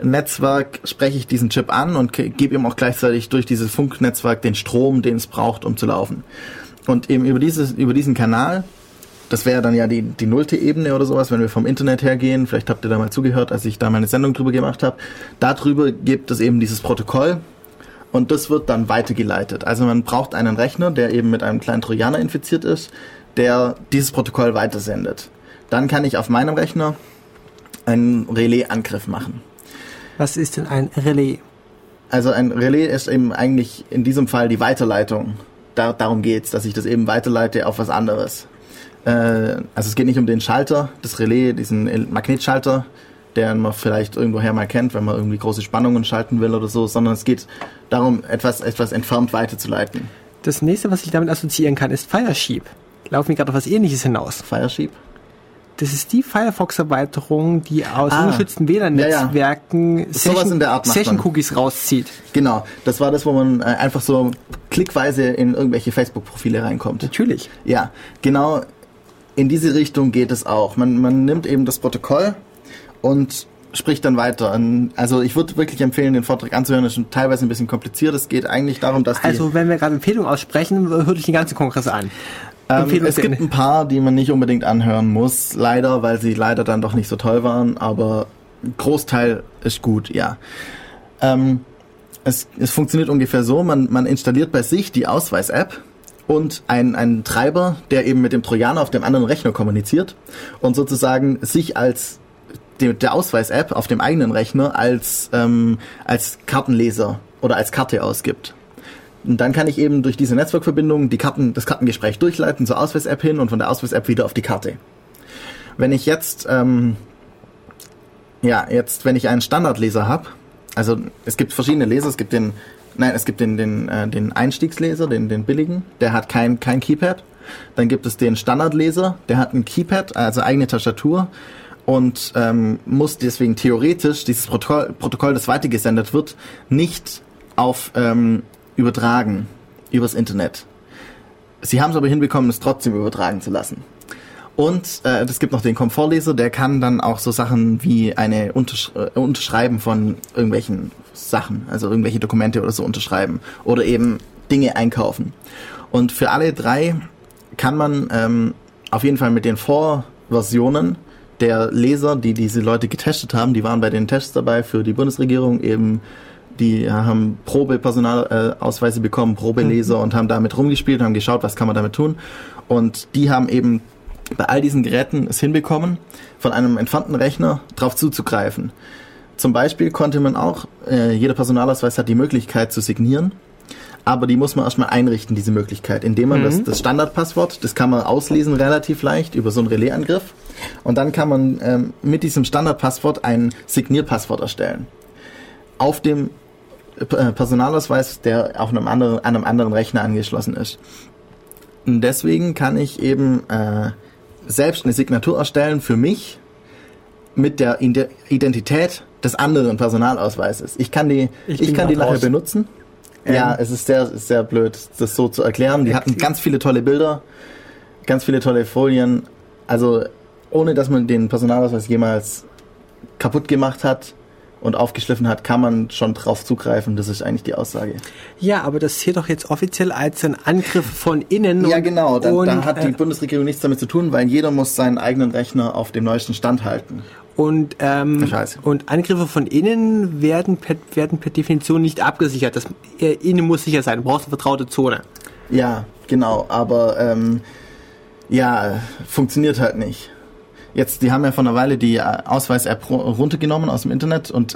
Netzwerk spreche ich diesen Chip an und gebe ihm auch gleichzeitig durch dieses Funknetzwerk den Strom, den es braucht, um zu laufen. Und eben über diesen Kanal, das wäre dann ja die nullte Ebene oder sowas, wenn wir vom Internet hergehen, vielleicht habt ihr da mal zugehört, als ich da meine Sendung drüber gemacht habe, darüber gibt es eben dieses Protokoll und das wird dann weitergeleitet. Also man braucht einen Rechner, der eben mit einem kleinen Trojaner infiziert ist, der dieses Protokoll weitersendet. Dann kann ich auf meinem Rechner einen Relais-Angriff machen. Was ist denn ein Relais? Also ein Relais ist eben eigentlich in diesem Fall die Weiterleitung. Darum geht's, dass ich das eben weiterleite auf was anderes. Also es geht nicht um den Schalter, das Relais, diesen Magnetschalter, den man vielleicht irgendwoher mal kennt, wenn man irgendwie große Spannungen schalten will oder so, sondern es geht darum, etwas entfernt weiterzuleiten. Das nächste, was ich damit assoziieren kann, ist Firesheep. Laufen wir gerade auf was Ähnliches hinaus. Firesheep? Das ist die Firefox-Erweiterung, die aus ungeschützten WLAN-Netzwerken Session-Cookies rauszieht. Genau, das war das, wo man einfach so klickweise in irgendwelche Facebook-Profile reinkommt. Natürlich. Ja, genau in diese Richtung geht es auch. Man nimmt eben das Protokoll und spricht dann weiter. Also ich würde wirklich empfehlen, den Vortrag anzuhören. Das ist schon teilweise ein bisschen kompliziert. Es geht eigentlich darum, dass Also wenn wir gerade Empfehlungen aussprechen, höre ich den ganzen Kongress an. Es gibt ein paar, die man nicht unbedingt anhören muss, leider, weil sie leider dann doch nicht so toll waren, aber Großteil ist gut, ja. Es funktioniert ungefähr so, man installiert bei sich die Ausweis-App und einen Treiber, der eben mit dem Trojaner auf dem anderen Rechner kommuniziert und sozusagen sich als der Ausweis-App auf dem eigenen Rechner als Kartenleser oder als Karte ausgibt. Und dann kann ich eben durch diese Netzwerkverbindung das Kartengespräch durchleiten zur Ausweis-App hin und von der Ausweis-App wieder auf die Karte. Wenn ich wenn ich einen Standardleser habe, also es gibt verschiedene Leser, es gibt den Einstiegsleser, den billigen, der hat kein Keypad. Dann gibt es den Standardleser, der hat ein Keypad, also eigene Tastatur und muss deswegen theoretisch dieses Protokoll, das weitergesendet wird, nicht auf übertragen, übers Internet. Sie haben es aber hinbekommen, es trotzdem übertragen zu lassen. Und es gibt noch den Komfortleser, der kann dann auch so Sachen wie eine Unterschreiben von irgendwelchen Sachen, also irgendwelche Dokumente oder so unterschreiben oder eben Dinge einkaufen. Und für alle drei kann man auf jeden Fall mit den Vorversionen der Leser, die diese Leute getestet haben, die waren bei den Tests dabei für die Bundesregierung eben. Die haben Probepersonalausweise bekommen, Probeleser und haben damit rumgespielt, haben geschaut, was kann man damit tun. Und die haben eben bei all diesen Geräten es hinbekommen, von einem entfernten Rechner drauf zuzugreifen. Zum Beispiel konnte man auch, jeder Personalausweis hat die Möglichkeit zu signieren, aber die muss man erstmal einrichten, diese Möglichkeit, indem man das Standardpasswort, das kann man auslesen relativ leicht über so einen Relais-Angriff und dann kann man mit diesem Standardpasswort ein Signierpasswort erstellen. Auf dem Personalausweis, der auf einem anderen Rechner angeschlossen ist. Und deswegen kann ich eben selbst eine Signatur erstellen für mich mit der Identität des anderen Personalausweises. Ich kann die nachher benutzen. Ja, es ist sehr, sehr blöd, das so zu erklären. Die hatten ganz viele tolle Bilder, ganz viele tolle Folien. Also ohne, dass man den Personalausweis jemals kaputt gemacht hat und aufgeschliffen hat, kann man schon drauf zugreifen. Das ist eigentlich die Aussage. Ja, aber das zählt doch jetzt offiziell als ein Angriff von innen. Ja, genau. Dann hat die Bundesregierung nichts damit zu tun, weil jeder muss seinen eigenen Rechner auf dem neuesten Stand halten. Und Angriffe von innen werden per Definition nicht abgesichert. Das innen muss sicher sein. Du brauchst eine vertraute Zone. Ja, genau. Aber funktioniert halt nicht. Jetzt, die haben ja vor einer Weile die Ausweis-App runtergenommen aus dem Internet und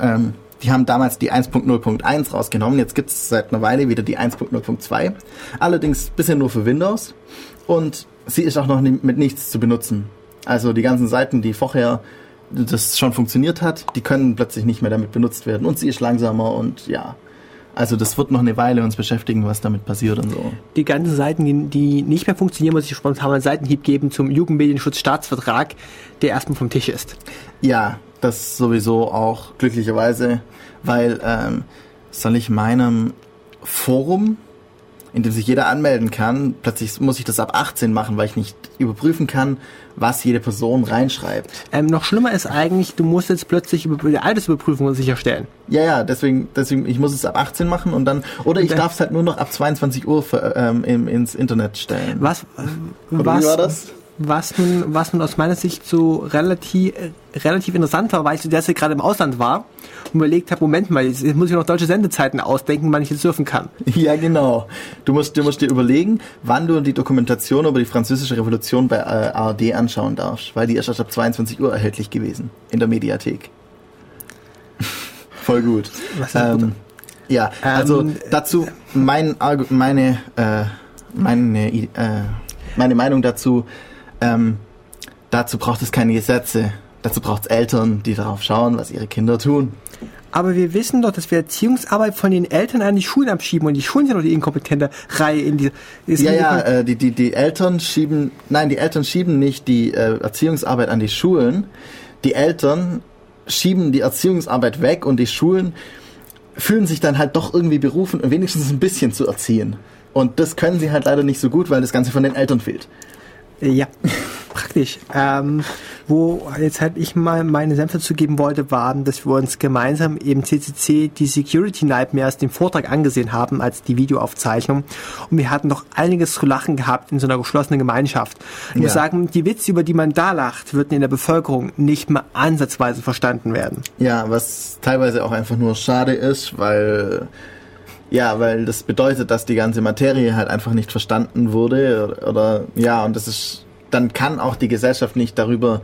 die haben damals die 1.0.1 rausgenommen. Jetzt gibt es seit einer Weile wieder die 1.0.2. Allerdings bisher nur für Windows und sie ist auch noch mit nichts zu benutzen. Also die ganzen Seiten, die vorher das schon funktioniert hat, die können plötzlich nicht mehr damit benutzt werden und sie ist langsamer und ja. Also das wird noch eine Weile uns beschäftigen, was damit passiert und so. Die ganzen Seiten, die nicht mehr funktionieren, muss ich spontan einen Seitenhieb geben zum Jugendmedienschutzstaatsvertrag, der erstmal vom Tisch ist. Ja, das sowieso auch glücklicherweise, weil soll ich meinem Forum in dem sich jeder anmelden kann. Plötzlich muss ich das ab 18 machen, weil ich nicht überprüfen kann, was jede Person reinschreibt. Noch schlimmer ist eigentlich, du musst jetzt plötzlich über Altersüberprüfung sicherstellen. Ja, deswegen, ich muss es ab 18 machen und dann, oder ich darf es halt nur noch ab 22 Uhr ins Internet stellen. Wie war das? Was nun aus meiner Sicht so relativ interessant war, weil ich zu der Zeit gerade im Ausland war und überlegt habe, Moment mal, jetzt muss ich noch deutsche Sendezeiten ausdenken, wann ich jetzt surfen kann. Ja, genau. Du musst dir überlegen, wann du die Dokumentation über die Französische Revolution bei ARD anschauen darfst, weil die erst ab 22 Uhr erhältlich gewesen in der Mediathek. Voll gut. Ja, also dazu meine Meinung dazu. Dazu braucht es keine Gesetze. Dazu braucht es Eltern, die darauf schauen, was ihre Kinder tun. Aber wir wissen doch, dass wir Erziehungsarbeit von den Eltern an die Schulen abschieben und die Schulen sind doch die inkompetente Reihe in die. Die Eltern schieben nicht die Erziehungsarbeit an die Schulen. Die Eltern schieben die Erziehungsarbeit weg und die Schulen fühlen sich dann halt doch irgendwie berufen, wenigstens ein bisschen zu erziehen. Und das können sie halt leider nicht so gut, weil das Ganze von den Eltern fehlt. Ja, praktisch. Wo jetzt halt ich mal meine Senf dazu geben wollte, waren, dass wir uns gemeinsam im CCC die Security Nightmares, den Vortrag angesehen haben, als die Videoaufzeichnung. Und wir hatten doch einiges zu lachen gehabt in so einer geschlossenen Gemeinschaft. Ich muss sagen, die Witze, über die man da lacht, würden in der Bevölkerung nicht mal ansatzweise verstanden werden. Ja, was teilweise auch einfach nur schade ist, weil das bedeutet, dass die ganze Materie halt einfach nicht verstanden wurde und das ist, dann kann auch die Gesellschaft nicht darüber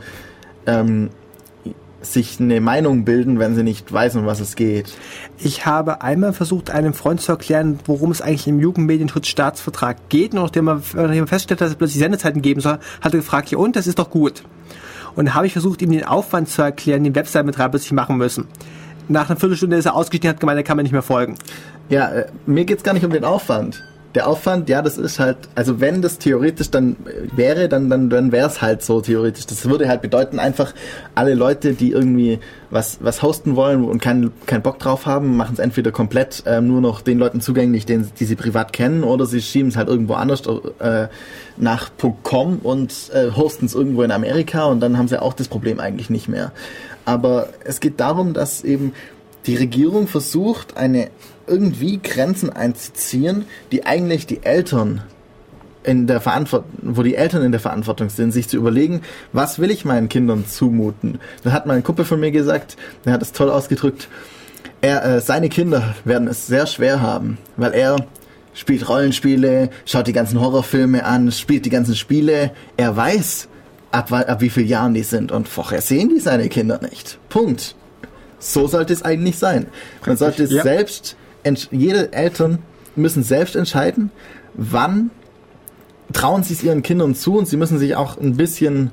sich eine Meinung bilden, wenn sie nicht weiß, um was es geht. Ich habe einmal versucht, einem Freund zu erklären, worum es eigentlich im Jugendmedienschutzstaatsvertrag geht, und nachdem man feststellt, dass es plötzlich Sendezeiten geben soll, hat er gefragt, ja und, das ist doch gut. Und habe ich versucht, ihm den Aufwand zu erklären, den Webseitenbetreiber plötzlich machen müssen. Nach einer Viertelstunde ist er ausgestiegen und hat gemeint, er kann mir nicht mehr folgen. Ja, mir geht's gar nicht um den Aufwand. Der Aufwand, ja, das ist halt, also wenn das theoretisch dann wäre, dann wäre es halt so theoretisch. Das würde halt bedeuten, einfach alle Leute, die irgendwie was hosten wollen und keinen Bock drauf haben, machen es entweder komplett nur noch den Leuten zugänglich, die sie privat kennen, oder sie schieben es halt irgendwo anders nach .com und hosten es irgendwo in Amerika, und dann haben sie auch das Problem eigentlich nicht mehr. Aber es geht darum, dass eben die Regierung versucht, irgendwie Grenzen einzuziehen, die eigentlich die Eltern wo die Eltern in der Verantwortung sind, sich zu überlegen, was will ich meinen Kindern zumuten? Da hat mein Kumpel von mir gesagt, der hat es toll ausgedrückt, seine Kinder werden es sehr schwer haben, weil er spielt Rollenspiele, schaut die ganzen Horrorfilme an, spielt die ganzen Spiele, er weiß, ab wie vielen Jahren die sind, und vorher sehen die seine Kinder nicht. Punkt. So sollte es eigentlich sein. Man sollte jede Eltern müssen selbst entscheiden, wann trauen sie es ihren Kindern zu, und sie müssen sich auch ein bisschen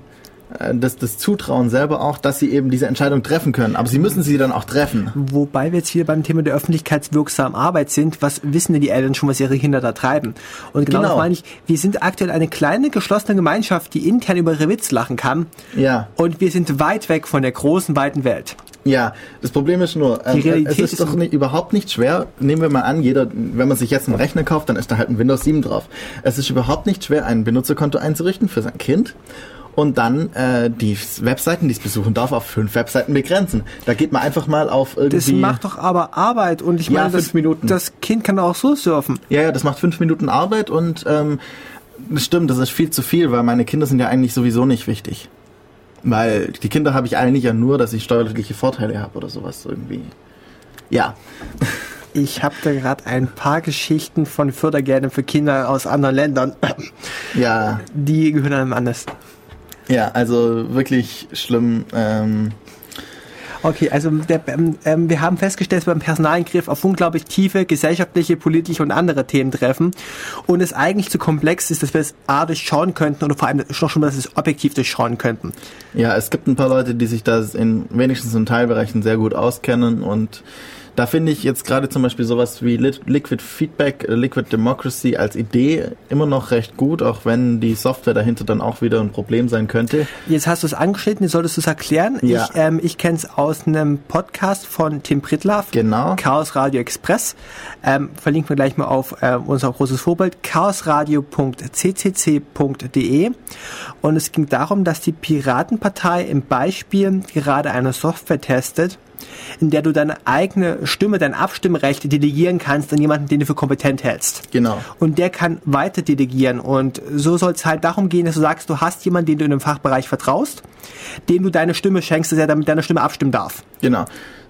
das Zutrauen selber auch, dass sie eben diese Entscheidung treffen können. Aber sie müssen sie dann auch treffen. Wobei wir jetzt hier beim Thema der öffentlichkeitswirksamen Arbeit sind. Was wissen denn die Eltern schon, was ihre Kinder da treiben? Und genau das meine ich. Wir sind aktuell eine kleine, geschlossene Gemeinschaft, die intern über ihre Witz lachen kann. Ja. Und wir sind weit weg von der großen, weiten Welt. Ja, das Problem ist nur, es ist doch überhaupt nicht schwer, nehmen wir mal an, wenn man sich jetzt einen Rechner kauft, dann ist da halt ein Windows 7 drauf. Es ist überhaupt nicht schwer, ein Benutzerkonto einzurichten für sein Kind und dann die Webseiten, die es besuchen darf, auf 5 Webseiten begrenzen. Da geht man einfach mal auf irgendwie... Das macht doch aber Arbeit, und ich meine, 5 Minuten. Das Kind kann auch so surfen. Ja, das macht 5 Minuten Arbeit, und stimmt, das ist viel zu viel, weil meine Kinder sind ja eigentlich sowieso nicht wichtig. Weil die Kinder habe ich eigentlich ja nur, dass ich steuerliche Vorteile habe oder sowas irgendwie. Ja. Ich habe da gerade ein paar Geschichten von Fördergeldern für Kinder aus anderen Ländern. Ja. Die gehören einem anders. Ja, also wirklich schlimm. Okay, also wir haben festgestellt, dass wir beim Personalangriff auf unglaublich tiefe gesellschaftliche, politische und andere Themen treffen und es eigentlich zu komplex ist, dass wir es durchschauen könnten, oder vor allem noch schon mal, dass wir es objektiv durchschauen könnten. Ja, es gibt ein paar Leute, die sich da wenigstens in Teilbereichen sehr gut auskennen, und Da finde ich jetzt gerade zum Beispiel sowas wie Liquid Feedback, Liquid Democracy als Idee immer noch recht gut, auch wenn die Software dahinter dann auch wieder ein Problem sein könnte. Jetzt hast du es angeschnitten, jetzt solltest du es erklären. Ja. Ich kenne es aus einem Podcast von Tim Pritlove, genau. Chaos Radio Express. Verlinken wir gleich mal auf unser großes Vorbild, chaosradio.ccc.de. Und es ging darum, dass die Piratenpartei im Beispiel gerade eine Software testet, in der du deine eigene Stimme, dein Abstimmrecht delegieren kannst an jemanden, den du für kompetent hältst. Genau. Und der kann weiter delegieren. Und so soll es halt darum gehen, dass du sagst, du hast jemanden, den du in einem Fachbereich vertraust, dem du deine Stimme schenkst, dass er damit deine Stimme abstimmen darf. Genau.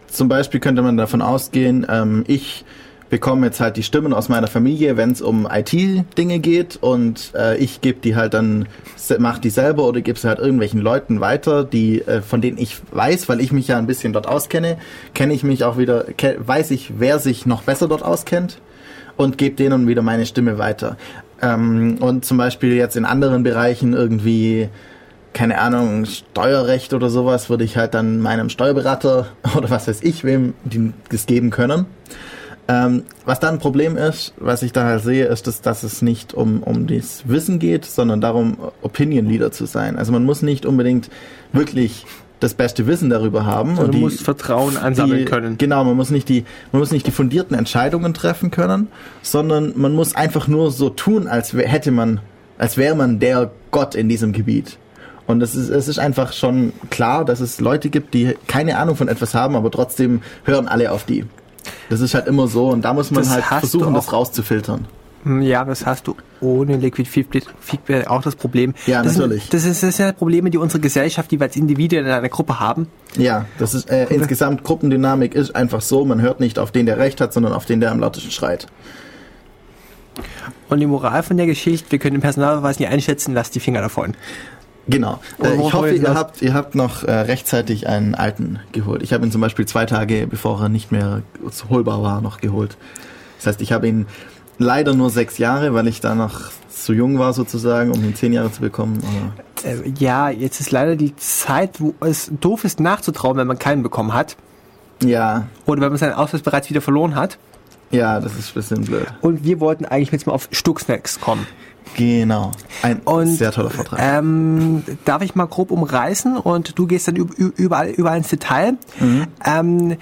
Zum Beispiel könnte man davon ausgehen, ich bekomme jetzt halt die Stimmen aus meiner Familie, wenn es um IT-Dinge geht, und ich gebe die halt dann, mache die selber oder gebe sie halt irgendwelchen Leuten weiter, die von denen ich weiß, weil ich mich ja ein bisschen dort auskenne, weiß ich, wer sich noch besser dort auskennt, und gebe denen wieder meine Stimme weiter. Und zum Beispiel jetzt in anderen Bereichen irgendwie, keine Ahnung, Steuerrecht oder sowas, würde ich halt dann meinem Steuerberater oder was weiß ich, wem das geben können. Was da ein Problem ist, was ich da halt sehe, ist, dass es nicht um das Wissen geht, sondern darum, Opinion Leader zu sein. Also man muss nicht unbedingt wirklich das beste Wissen darüber haben. Man muss Vertrauen ansammeln können. Genau, man muss nicht die fundierten Entscheidungen treffen können, sondern man muss einfach nur so tun, als wäre man der Gott in diesem Gebiet. Und es ist einfach schon klar, dass es Leute gibt, die keine Ahnung von etwas haben, aber trotzdem hören alle auf die. Das ist halt immer so, und da muss man das halt versuchen, das rauszufiltern. Ja, das hast du ohne Liquid Feedback auch das Problem. Ja, das natürlich. Das ist ja Probleme, die unsere Gesellschaft jeweils Individuen in einer Gruppe haben. Ja, das ist insgesamt Gruppendynamik ist einfach so, man hört nicht auf den, der recht hat, sondern auf den, der am lautesten schreit. Und die Moral von der Geschichte, wir können den Personalausweis nicht einschätzen, lasst die Finger davon. Genau. Ich hoffe, ihr habt noch rechtzeitig einen alten geholt. Ich habe ihn zum Beispiel 2 Tage, bevor er nicht mehr holbar war, noch geholt. Das heißt, ich habe ihn leider nur 6 Jahre, weil ich da noch zu jung war sozusagen, um ihn 10 Jahre zu bekommen. Ja, jetzt ist leider die Zeit, wo es doof ist, nachzutrauen, wenn man keinen bekommen hat. Ja. Oder wenn man seinen Ausweis bereits wieder verloren hat. Ja, das ist ein bisschen blöd. Und wir wollten eigentlich jetzt mal auf Stuxnex kommen. Genau, sehr toller Vortrag. Darf ich mal grob umreißen, und du gehst dann überall ins Detail. Mhm.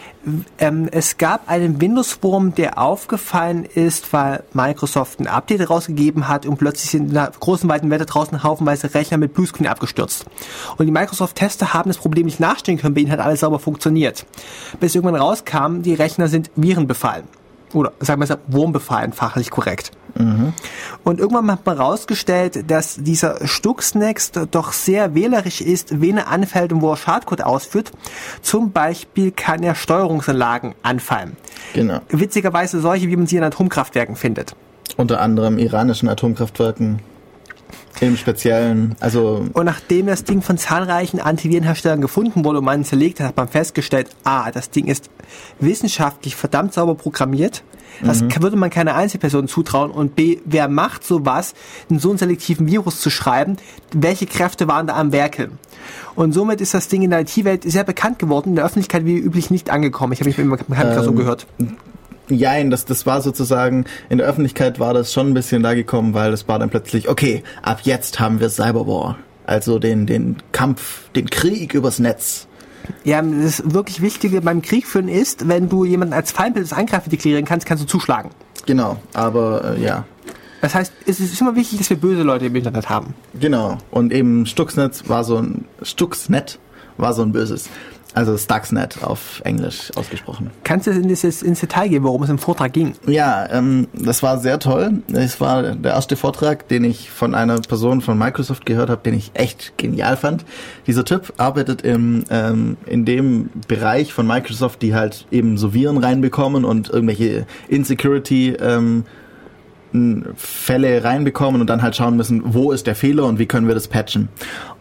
Es gab einen Windows-Wurm, der aufgefallen ist, weil Microsoft ein Update rausgegeben hat, und plötzlich sind in der großen weiten Welt draußen haufenweise Rechner mit Bluescreen abgestürzt. Und die Microsoft-Tester haben das Problem nicht nachstellen können, bei ihnen hat alles sauber funktioniert. Bis irgendwann rauskam, die Rechner sind virenbefallen. Oder sagen wir es wurmbefallen, fachlich korrekt. Mhm. Und irgendwann hat man herausgestellt, dass dieser Stuxnex doch sehr wählerisch ist, wen er anfällt und wo er Schadcode ausführt. Zum Beispiel kann er Steuerungsanlagen anfallen. Genau. Witzigerweise solche, wie man sie in Atomkraftwerken findet. Unter anderem iranischen Atomkraftwerken im Speziellen. Also und nachdem das Ding von zahlreichen Antivirenherstellern gefunden wurde und man zerlegt hat, hat man festgestellt, das Ding ist wissenschaftlich verdammt sauber programmiert. Das würde man keiner Einzelperson zutrauen. Und B, wer macht sowas, in so einen selektiven Virus zu schreiben? Welche Kräfte waren da am Werke? Und somit ist das Ding in der IT-Welt sehr bekannt geworden, in der Öffentlichkeit wie üblich nicht angekommen. Ich habe mich immer so gehört. Jein, das war sozusagen, in der Öffentlichkeit war das schon ein bisschen da gekommen, weil es war dann plötzlich, okay, ab jetzt haben wir Cyberwar. Also den Kampf, den Krieg übers Netz. Ja, das wirklich Wichtige beim Krieg führen ist, wenn du jemanden als Feindbild des Angreifers deklarieren kannst, kannst du zuschlagen. Genau, aber ja. Das heißt, es ist immer wichtig, dass wir böse Leute im Internet haben. Genau, und eben Stuxnet war so ein böses. Also Stuxnet auf Englisch ausgesprochen. Kannst du ins Detail gehen, worum es im Vortrag ging? Ja, das war sehr toll. Es war der erste Vortrag, den ich von einer Person von Microsoft gehört habe, den ich echt genial fand. Dieser Typ arbeitet in dem Bereich von Microsoft, die halt eben so Viren reinbekommen und irgendwelche Insecurity Fälle reinbekommen und dann halt schauen müssen, wo ist der Fehler und wie können wir das patchen.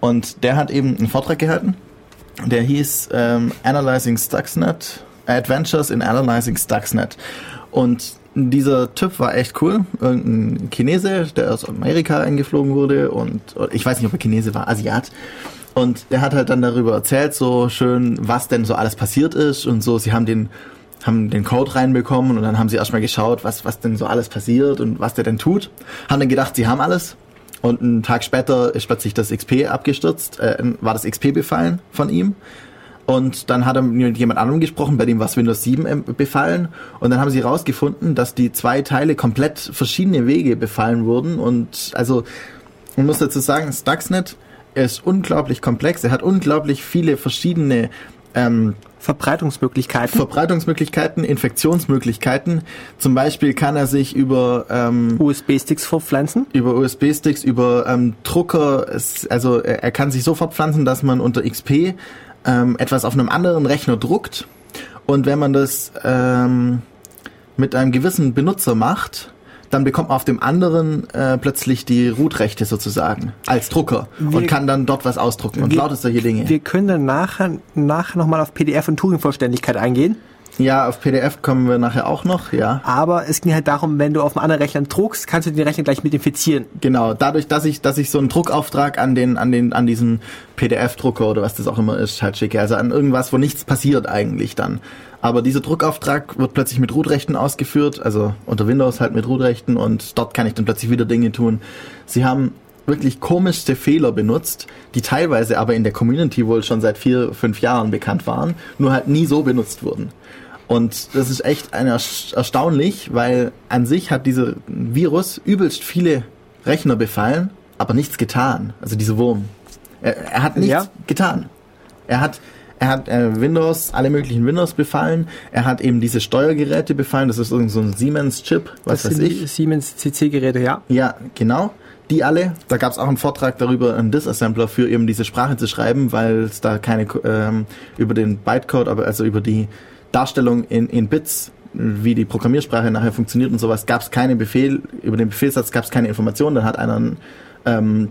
Und der hat eben einen Vortrag gehalten. Der hieß Analyzing Stuxnet, Adventures in Analyzing Stuxnet. Und dieser Typ war echt cool. Irgendein Chinese, der aus Amerika eingeflogen wurde, und ich weiß nicht, ob er Chinese war, Asiat. Und der hat halt dann darüber erzählt, so schön, was denn so alles passiert ist und so. Sie haben den haben den Code reinbekommen und dann haben sie erstmal geschaut, was denn so alles passiert und was der denn tut. Haben dann gedacht, sie haben alles. Und einen Tag später ist plötzlich das XP abgestürzt, war das XP befallen von ihm. Und dann hat er mit jemand anderem gesprochen, bei dem war es Windows 7 befallen. Und dann haben sie rausgefunden, dass die zwei Teile komplett verschiedene Wege befallen wurden. Und also, man muss dazu sagen, Stuxnet ist unglaublich komplex. Er hat unglaublich viele verschiedene Verbreitungsmöglichkeiten, Infektionsmöglichkeiten. Zum Beispiel kann er sich über USB-Sticks fortpflanzen. Über USB-Sticks, über Drucker. Also er kann sich so fortpflanzen, dass man unter XP etwas auf einem anderen Rechner druckt. Und wenn man das mit einem gewissen Benutzer macht, dann bekommt man auf dem anderen plötzlich die Root-Rechte sozusagen als Drucker und kann dann dort was ausdrucken und lauter solche Dinge. Wir können dann nachher nochmal auf PDF und Turing-Vollständigkeit eingehen. Ja, auf PDF kommen wir nachher auch noch, ja. Aber es ging halt darum, wenn du auf einem anderen Rechner druckst, kannst du den Rechner gleich mit infizieren. Genau, dadurch, dass ich so einen Druckauftrag an diesen PDF-Drucker oder was das auch immer ist, halt schicke. Also an irgendwas, wo nichts passiert eigentlich dann. Aber dieser Druckauftrag wird plötzlich mit Root-Rechten ausgeführt, also unter Windows halt mit Root-Rechten, und dort kann ich dann plötzlich wieder Dinge tun. Sie haben wirklich komischste Fehler benutzt, die teilweise aber in der Community wohl schon seit 4-5 Jahren bekannt waren, nur halt nie so benutzt wurden. Und das ist echt erstaunlich, weil an sich hat dieser Virus übelst viele Rechner befallen, aber nichts getan. Also dieser Wurm. Er hat nichts getan. Er hat Windows, alle möglichen Windows befallen. Er hat eben diese Steuergeräte befallen. Das ist irgend so ein Siemens-Chip, Siemens CC-Geräte, ja. Ja, genau. Die alle. Da gab es auch einen Vortrag darüber, einen Disassembler für eben diese Sprache zu schreiben, weil es da keine über den Bytecode, aber also über die Darstellung in Bits, wie die Programmiersprache nachher funktioniert und sowas, gab es keinen Befehl. Über den Befehlssatz gab es keine Informationen. Dann hat einer einen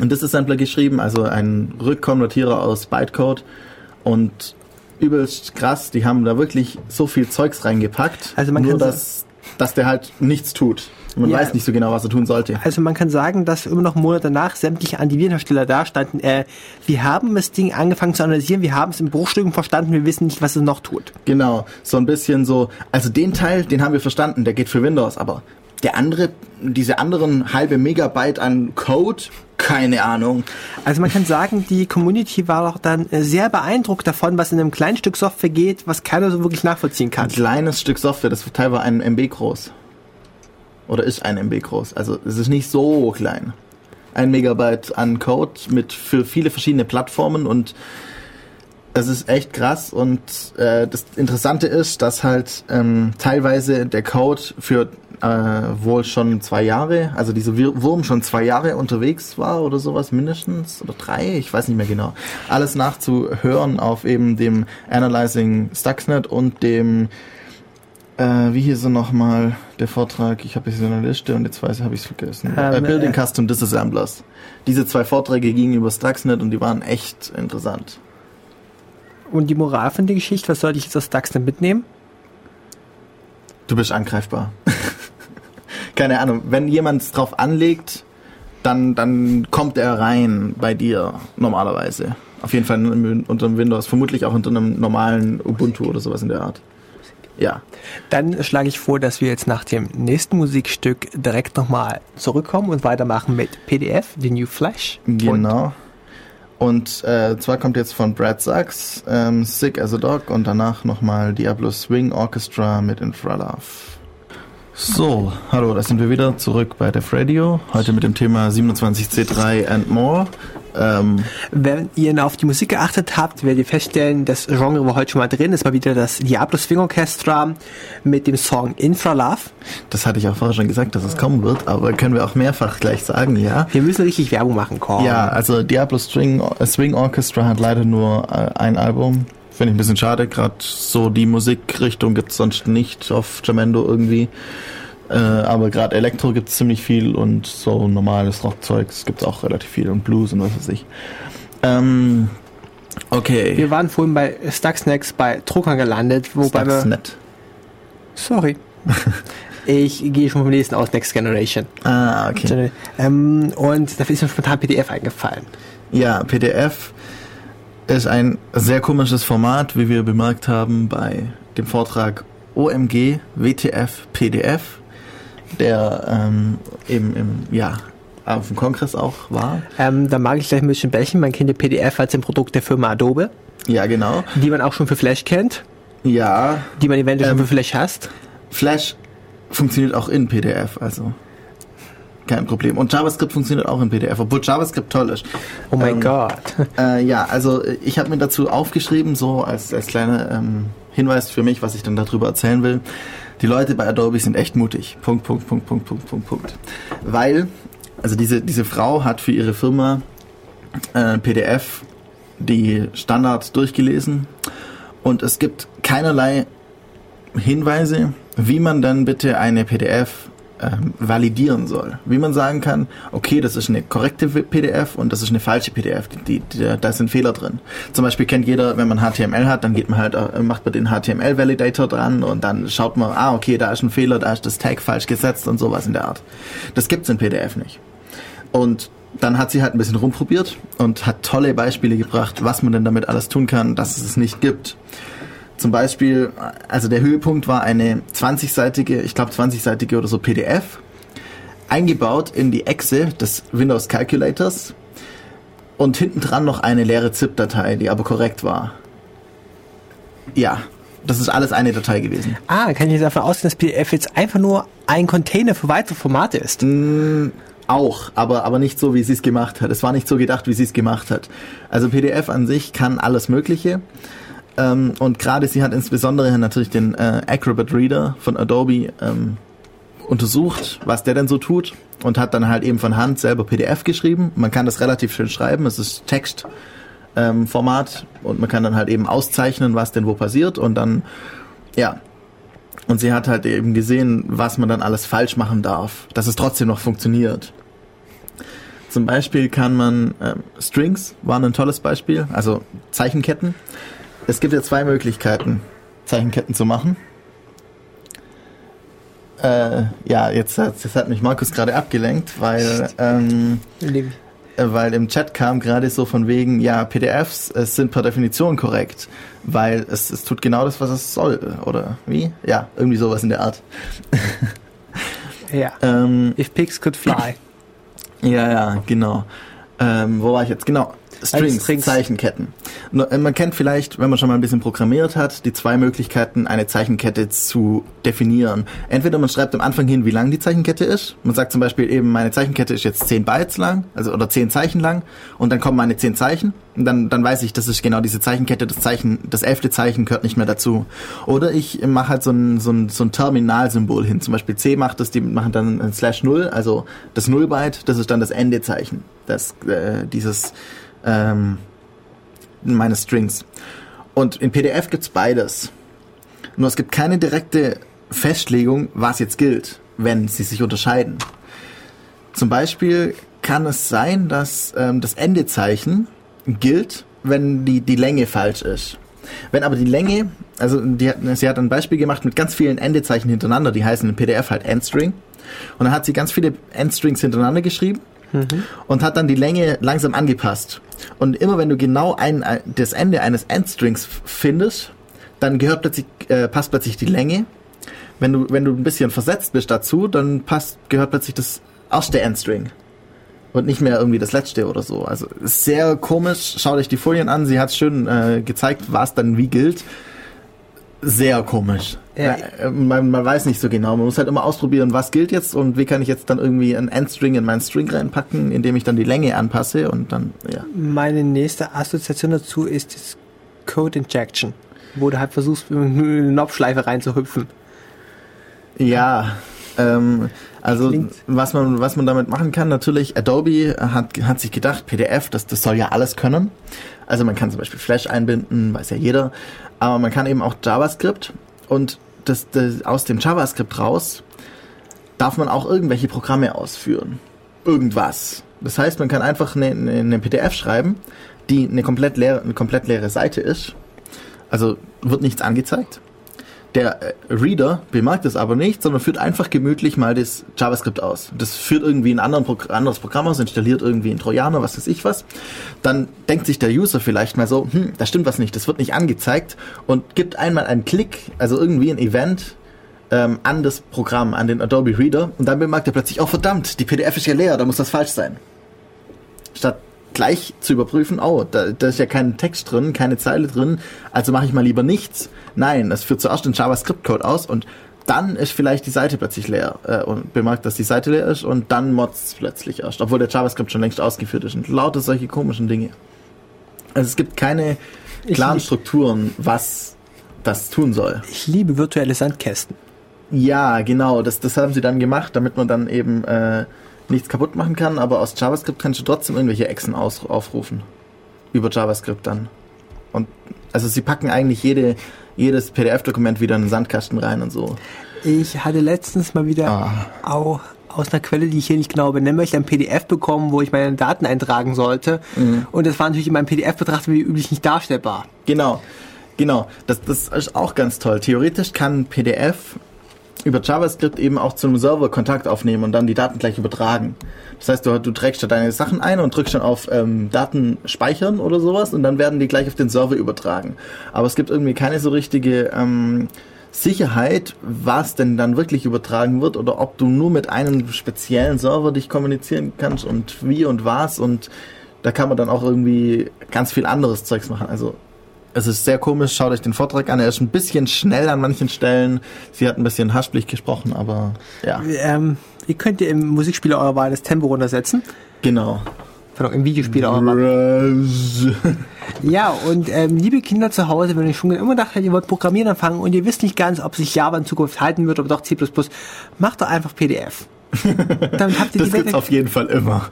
Disassembler geschrieben, also einen Rückkonvertierer aus Bytecode. Und übelst krass, die haben da wirklich so viel Zeugs reingepackt, also nur dass der halt nichts tut. Man weiß nicht so genau, was er tun sollte. Also man kann sagen, dass immer noch Monate nach sämtliche Antivirenhersteller da standen, wir haben das Ding angefangen zu analysieren, wir haben es in Bruchstücken verstanden, wir wissen nicht, was es noch tut. Genau, so ein bisschen so, also den Teil, den haben wir verstanden, der geht für Windows, aber der andere, diese anderen halbe Megabyte an Code, keine Ahnung. Also man kann sagen, die Community war doch dann sehr beeindruckt davon, was in einem kleinen Stück Software geht, was keiner so wirklich nachvollziehen kann. Ein kleines Stück Software, das Teil war 1 MB groß. Oder ist 1 MB groß. Also es ist nicht so klein. 1 Megabyte an Code für viele verschiedene Plattformen, und das ist echt krass. Und das Interessante ist, dass halt teilweise der Code für wohl schon 2 Jahre, also dieser Wurm schon 2 Jahre unterwegs war oder sowas mindestens, oder 3, ich weiß nicht mehr genau. Alles nachzuhören auf eben dem Analyzing Stuxnet und dem wie hieß er nochmal, der Vortrag, ich habe jetzt so eine Liste und jetzt habe ich es vergessen. Building Custom Disassemblers. Diese 2 Vorträge gingen über Stuxnet und die waren echt interessant. Und die Moral von der Geschichte, was sollte ich jetzt aus Stuxnet mitnehmen? Du bist angreifbar. Keine Ahnung, wenn jemand es drauf anlegt, dann kommt er rein bei dir normalerweise. Auf jeden Fall unter einem Windows, vermutlich auch unter einem normalen Ubuntu oder sowas in der Art. Ja. Dann schlage ich vor, dass wir jetzt nach dem nächsten Musikstück direkt nochmal zurückkommen und weitermachen mit PDF, The New Flash. Genau. Und zwar kommt jetzt von Brad Sachs Sick as a Dog und danach nochmal Diablo Swing Orchestra mit Infralove. So, hallo, da sind wir wieder zurück bei DEV Radio, heute mit dem Thema 27C3 and more. Wenn ihr auf die Musik geachtet habt, werdet ihr feststellen, das Genre war heute schon mal drin, ist mal wieder das Diablo Swing Orchestra mit dem Song Infralove. Das hatte ich auch vorher schon gesagt, dass es kommen wird, aber können wir auch mehrfach gleich sagen, ja. Wir müssen richtig Werbung machen, Korn. Ja, also Diablo Swing Orchestra hat leider nur ein Album. Finde ich ein bisschen schade, gerade so die Musikrichtung gibt es sonst nicht auf Jamendo irgendwie. Aber gerade Elektro gibt es ziemlich viel und so normales Rockzeugs gibt es auch relativ viel und Blues und was weiß ich. Okay. Wir waren vorhin bei Stuxnet bei Druckern gelandet, wobei Stuxnet. Sorry. Ich gehe schon vom nächsten aus, Next Generation. Ah, okay. Und dafür ist mir spontan PDF eingefallen. Ja, PDF ist ein sehr komisches Format, wie wir bemerkt haben bei dem Vortrag OMG WTF PDF, der eben auf dem Kongress auch war. Da mag ich gleich ein bisschen bächen. Man kennt die PDF als ein Produkt der Firma Adobe. Ja, genau. Die man auch schon für Flash kennt. Ja. Die man eventuell schon für Flash hasst. Flash funktioniert auch in PDF, also kein Problem. Und JavaScript funktioniert auch in PDF, obwohl JavaScript toll ist. Oh mein Gott. Also ich habe mir dazu aufgeschrieben, so als kleiner Hinweis für mich, was ich dann darüber erzählen will. Die Leute bei Adobe sind echt mutig. .. Weil, also diese Frau hat für ihre Firma PDF die Standard durchgelesen und es gibt keinerlei Hinweise, wie man dann bitte eine PDF validieren soll. Wie man sagen kann, okay, das ist eine korrekte PDF und das ist eine falsche PDF. Da sind Fehler drin. Zum Beispiel kennt jeder, wenn man HTML hat, dann geht man macht man den HTML-Validator dran und dann schaut man, okay, da ist ein Fehler, da ist das Tag falsch gesetzt und sowas in der Art. Das gibt's in PDF nicht. Und dann hat sie halt ein bisschen rumprobiert und hat tolle Beispiele gebracht, was man denn damit alles tun kann, dass es nicht gibt. Zum Beispiel, also der Höhepunkt war eine 20-seitige oder so PDF, eingebaut in die Echse des Windows Calculators und hinten dran noch eine leere ZIP-Datei, die aber korrekt war. Ja, das ist alles eine Datei gewesen. Kann ich jetzt davon ausgehen, dass PDF jetzt einfach nur ein Container für weitere Formate ist? Auch, aber nicht so, wie sie es gemacht hat. Es war nicht so gedacht, wie sie es gemacht hat. Also PDF an sich kann alles Mögliche. Und gerade sie hat insbesondere natürlich den Acrobat Reader von Adobe untersucht, was der denn so tut und hat dann halt eben von Hand selber PDF geschrieben. Man kann das relativ schön schreiben, es ist Textformat und man kann dann halt eben auszeichnen, was denn wo passiert und dann, ja. Und sie hat halt eben gesehen, was man dann alles falsch machen darf, dass es trotzdem noch funktioniert. Zum Beispiel kann man, Strings waren ein tolles Beispiel, also Zeichenketten. Es gibt ja zwei Möglichkeiten, Zeichenketten zu machen. Jetzt hat mich Markus gerade abgelenkt, weil im Chat kam gerade so von wegen, ja, PDFs sind per Definition korrekt, weil es tut genau das, was es soll, oder wie? Ja, irgendwie sowas in der Art. Ja, if pigs could fly. Ja, genau. Wo war ich jetzt? Genau. Strings, Zeichenketten. Man kennt vielleicht, wenn man schon mal ein bisschen programmiert hat, die zwei Möglichkeiten, eine Zeichenkette zu definieren. Entweder man schreibt am Anfang hin, wie lang die Zeichenkette ist. Man sagt zum Beispiel eben, meine Zeichenkette ist jetzt 10 Bytes lang, also oder 10 Zeichen lang, und dann kommen meine 10 Zeichen. Und dann weiß ich, das ist genau diese Zeichenkette, das 11. Zeichen gehört nicht mehr dazu. Oder ich mache halt so ein Terminalsymbol hin. Zum Beispiel C macht das, die machen dann ein /0, also das 0 Byte, das ist dann das Endezeichen. Meine Strings. Und in PDF gibt's beides. Nur es gibt keine direkte Festlegung, was jetzt gilt, wenn sie sich unterscheiden. Zum Beispiel kann es sein, dass das Endezeichen gilt, wenn die Länge falsch ist. Wenn aber die Länge, also sie hat ein Beispiel gemacht mit ganz vielen Endezeichen hintereinander, die heißen in PDF halt Endstring. Und dann hat sie ganz viele Endstrings hintereinander geschrieben. Und hat dann die Länge langsam angepasst. Und immer wenn du genau das Ende eines Endstrings findest, dann passt plötzlich die Länge. Wenn du ein bisschen versetzt bist dazu, dann gehört plötzlich das erste Endstring. Und nicht mehr irgendwie das letzte oder so. Also sehr komisch. Schaut euch die Folien an. Sie hat schön gezeigt, was dann wie gilt. Sehr komisch. Ja. Man weiß nicht so genau. Man muss halt immer ausprobieren, was gilt jetzt und wie kann ich jetzt dann irgendwie einen Endstring in meinen String reinpacken, indem ich dann die Länge anpasse und dann, ja. Meine nächste Assoziation dazu ist das Code Injection, wo du halt versuchst, mit einer Knopfschleife reinzuhüpfen. Ja, also was man damit machen kann, natürlich, Adobe hat sich gedacht, PDF, das soll ja alles können. Also man kann zum Beispiel Flash einbinden, weiß ja jeder, aber man kann eben auch JavaScript und aus dem JavaScript raus darf man auch irgendwelche Programme ausführen. Irgendwas. Das heißt, man kann einfach eine PDF schreiben, die eine komplett leere Seite ist. Also wird nichts angezeigt. Der Reader bemerkt es aber nicht, sondern führt einfach gemütlich mal das JavaScript aus. Das führt irgendwie ein anderes Programm aus, installiert irgendwie einen Trojaner, was weiß ich was. Dann denkt sich der User vielleicht mal so, da stimmt was nicht, das wird nicht angezeigt, und gibt einmal einen Klick, also irgendwie ein Event, an das Programm, an den Adobe Reader, und dann bemerkt er plötzlich, oh verdammt, die PDF ist ja leer, da muss das falsch sein. Statt gleich zu überprüfen, da ist ja kein Text drin, keine Zeile drin, also mache ich mal lieber nichts. Nein, das führt zuerst den JavaScript-Code aus und dann ist vielleicht die Seite plötzlich leer und bemerkt, dass die Seite leer ist, und dann motzt es plötzlich erst, obwohl der JavaScript schon längst ausgeführt ist, und lauter solche komischen Dinge. Also es gibt keine klaren Strukturen, was das tun soll. Ich liebe virtuelle Sandkästen. Ja, genau, das haben sie dann gemacht, damit man dann eben nichts kaputt machen kann, aber aus JavaScript kannst du trotzdem irgendwelche Echsen aufrufen. Über JavaScript dann. Und also sie packen eigentlich jedes PDF-Dokument wieder in den Sandkasten rein und so. Ich hatte letztens mal wieder auch aus einer Quelle, die ich hier nicht genau benennen möchte, ein PDF bekommen, wo ich meine Daten eintragen sollte. Mhm. Und das war natürlich in meinem PDF-Betrachter wie üblich nicht darstellbar. Genau. Das ist auch ganz toll. Theoretisch kann ein PDF über JavaScript eben auch zum Server Kontakt aufnehmen und dann die Daten gleich übertragen. Das heißt, du trägst da deine Sachen ein und drückst dann auf Daten speichern oder sowas, und dann werden die gleich auf den Server übertragen. Aber es gibt irgendwie keine so richtige Sicherheit, was denn dann wirklich übertragen wird, oder ob du nur mit einem speziellen Server dich kommunizieren kannst und wie und was, und da kann man dann auch irgendwie ganz viel anderes Zeugs machen. Also es ist sehr komisch, schaut euch den Vortrag an, er ist ein bisschen schnell an manchen Stellen, sie hat ein bisschen haspelig gesprochen, aber ja. Ihr könnt ja im Musikspieler eurer Wahl das Tempo runtersetzen. Genau. Im Videospieler eurer Wahl. Ja, und liebe Kinder zu Hause, wenn ihr schon immer gedacht habt, ihr wollt Programmieren anfangen und ihr wisst nicht ganz, ob sich Java in Zukunft halten wird, aber doch C++, macht doch einfach PDF. Damit habt ihr das gibt's auf jeden Fall immer.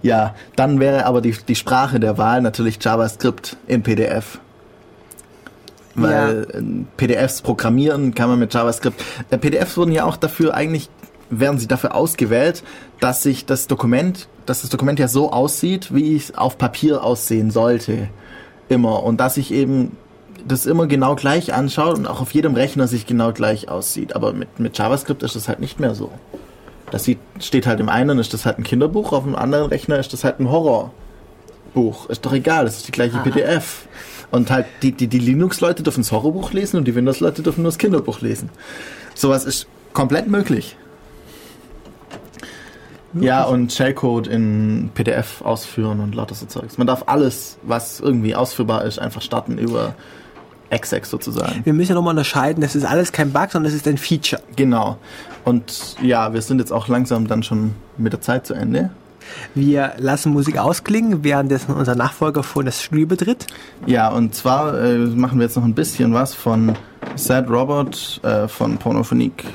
Ja, dann wäre aber die Sprache der Wahl natürlich JavaScript im PDF. Weil PDFs programmieren kann man mit JavaScript. PDFs wurden ja auch dafür, eigentlich werden sie dafür ausgewählt, dass sich das Dokument ja so aussieht, wie es auf Papier aussehen sollte. Immer. Und dass ich eben das immer genau gleich anschaue und auch auf jedem Rechner sich genau gleich aussieht. Aber mit JavaScript ist das halt nicht mehr so. Das steht halt im einen, ist das halt ein Kinderbuch, auf dem anderen Rechner ist das halt ein Horrorbuch. Ist doch egal, das ist die gleiche PDF. Und halt die Linux-Leute dürfen das Horrorbuch lesen und die Windows-Leute dürfen nur das Kinderbuch lesen. Sowas ist komplett möglich. Ja, und Shellcode in PDF ausführen und lauter so Zeugs. Man darf alles, was irgendwie ausführbar ist, einfach starten über exex sozusagen. Wir müssen ja nochmal unterscheiden, das ist alles kein Bug, sondern es ist ein Feature. Genau. Und ja, wir sind jetzt auch langsam dann schon mit der Zeit zu Ende. Wir lassen Musik ausklingen, währenddessen unser Nachfolger vor das Studio betritt. Ja, und zwar machen wir jetzt noch ein bisschen was von Sad Robot von Pornophonique.